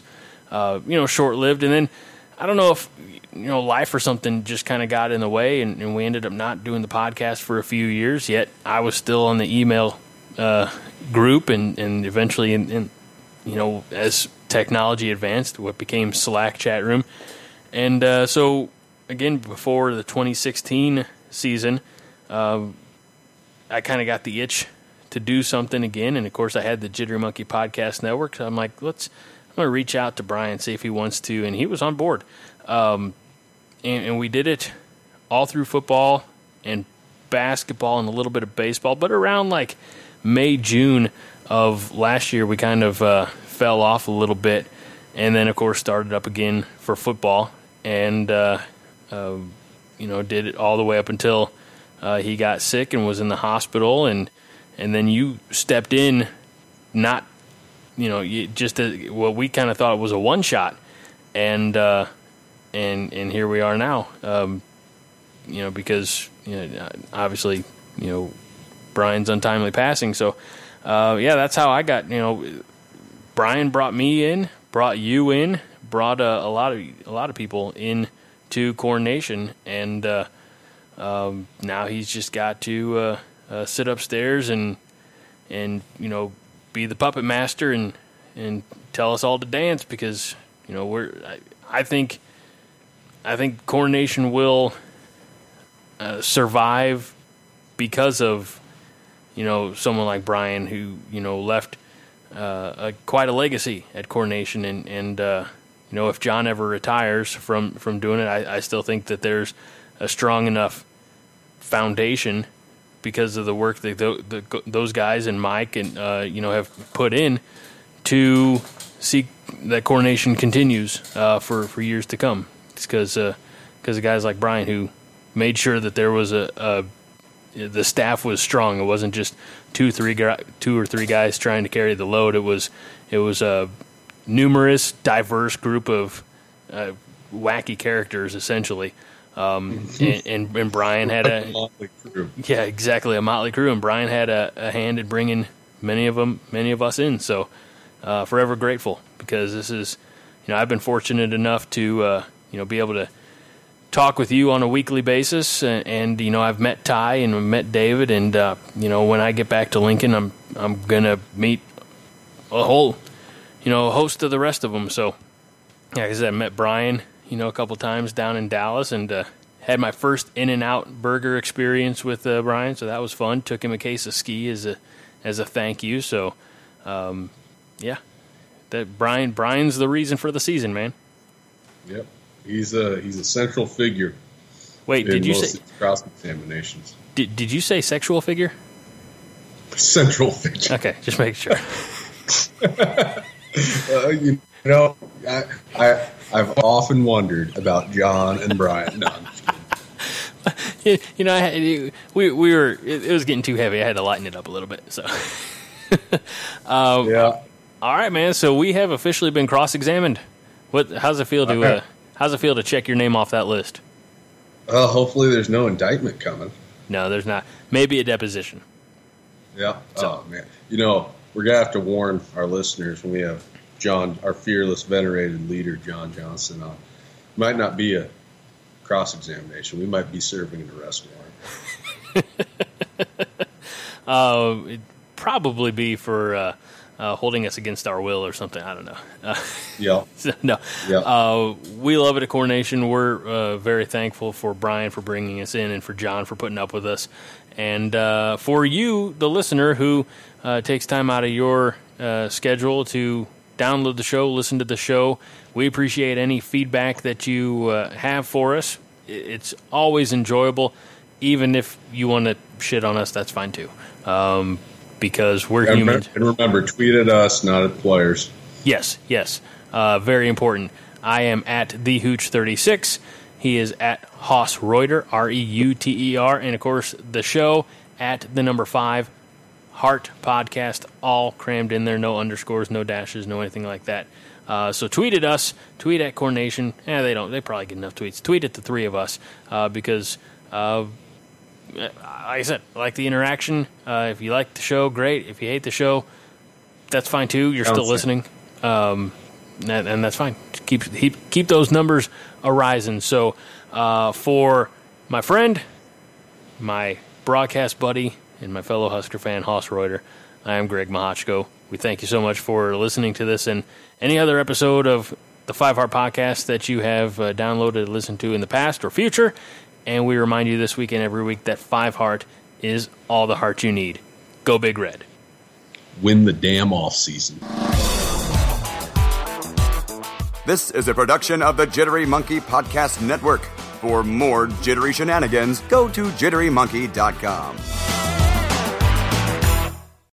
uh, you know, short-lived. And then I don't know if, you know, life or something just kind of got in the way, and, and we ended up not doing the podcast for a few years, yet I was still on the email uh, group, and, and eventually, in, in, you know, as technology advanced, what became Slack chat room. And uh, so... Again, before the twenty sixteen season, uh, I kind of got the itch to do something again, and of course, I had the Jittery Monkey Podcast Network. So I'm like, let's. I'm gonna reach out to Brian, see if he wants to, and he was on board. Um, and, and we did it all through football and basketball and a little bit of baseball. But around like May, June of last year, we kind of uh, fell off a little bit, and then of course started up again for football and. Uh, Uh, you know, did it all the way up until uh, he got sick and was in the hospital, and and then you stepped in, not, you know, you, just a, what we kind of thought was a one shot, and uh, and and here we are now, um, you know, because you know, obviously, you know, Brian's untimely passing, so uh, yeah, that's how I got, you know, Brian brought me in, brought you in, brought uh, a lot of a lot of people in. To CornNation, and uh, um, now he's just got to uh, uh, sit upstairs and and you know be the puppet master and and tell us all to dance, because you know we're I, I think I think CornNation will uh, survive because of you know someone like Brian, who you know left uh, a, quite a legacy at CornNation, and and. Uh, You know, if John ever retires from, from doing it, I, I still think that there's a strong enough foundation because of the work that the, the, those guys and Mike and uh, you know have put in to see that CornNation continues uh, for for years to come. It's because uh, because of guys like Brian who made sure that there was a, a the staff was strong. It wasn't just two three two or three guys trying to carry the load. It was it was a uh, numerous, diverse group of uh, wacky characters, essentially, um, and, and, and Brian had a, a motley crew. Yeah, exactly, a motley crew, and Brian had a, a hand in bringing many of them, many of us in. So, uh, forever grateful, because this is, you know, I've been fortunate enough to, uh, you know, be able to talk with you on a weekly basis, and, and you know, I've met Ty and met David, and uh, you know, when I get back to Lincoln, I'm I'm gonna meet a whole. You know, host of the rest of them. So, like I said, I met Brian, you know, a couple times down in Dallas, and uh, had my first In-N-Out burger experience with uh, Brian. So that was fun. Took him a case of ski as a as a thank you. So, um, yeah, that Brian Brian's the reason for the season, man. Yep, he's a he's a central figure. Wait, did you say cross examinations? Did did you say sexual figure? Central figure. Okay, just make sure. Uh, you know, I, I, I've often wondered about John and Brian. No, you, you know, I had, you, we we were it, it was getting too heavy. I had to lighten it up a little bit. So, um, yeah. All right, man. So we have officially been cross-examined. What? How's it feel to? Uh, how's it feel to check your name off that list? Well, hopefully there's no indictment coming. No, there's not. Maybe a deposition. Yeah. So. Oh man. You know. We're going to have to warn our listeners when we have John, our fearless, venerated leader, John Johnston, on. It might not be a cross-examination. We might be serving an arrest warrant. uh, it'd probably be for uh, uh, holding us against our will or something. I don't know. Uh, yeah. So, no. Yeah. Uh, we love it at CornNation. We're uh, very thankful for Brian for bringing us in and for John for putting up with us. And uh, for you, the listener, who uh, takes time out of your uh, schedule to download the show, listen to the show, we appreciate any feedback that you uh, have for us. It's always enjoyable. even if you want to shit on us, that's fine too, um, because we're yeah, humans. And remember, tweet at us, not at players. Yes, yes, uh, very important. I am at the hooch thirty-six. He is at Hoss Reuter, R E U T E R, and of course the show at the number five Heart Podcast, all crammed in there, no underscores, no dashes, no anything like that. Uh, so tweet at us, tweet at CornNation. Eh, they don't. They probably get enough tweets. Tweet at the three of us uh, because, uh, like I said, I like the interaction. Uh, if you like the show, great. If you hate the show, that's fine too. You're still listening, um, and, and that's fine. Keep keep keep those numbers arising. So uh, for my friend, my broadcast buddy, and my fellow Husker fan, Hoss Reuter, I am Greg Mahochko. We thank you so much for listening to this and any other episode of the Five Heart Podcast that you have uh, downloaded, listened to in the past or future. And we remind you this week and every week that Five Heart is all the heart you need. Go Big Red. Win the damn off season. This is a production of the Jittery Monkey Podcast Network. For more jittery shenanigans, go to jittery monkey dot com.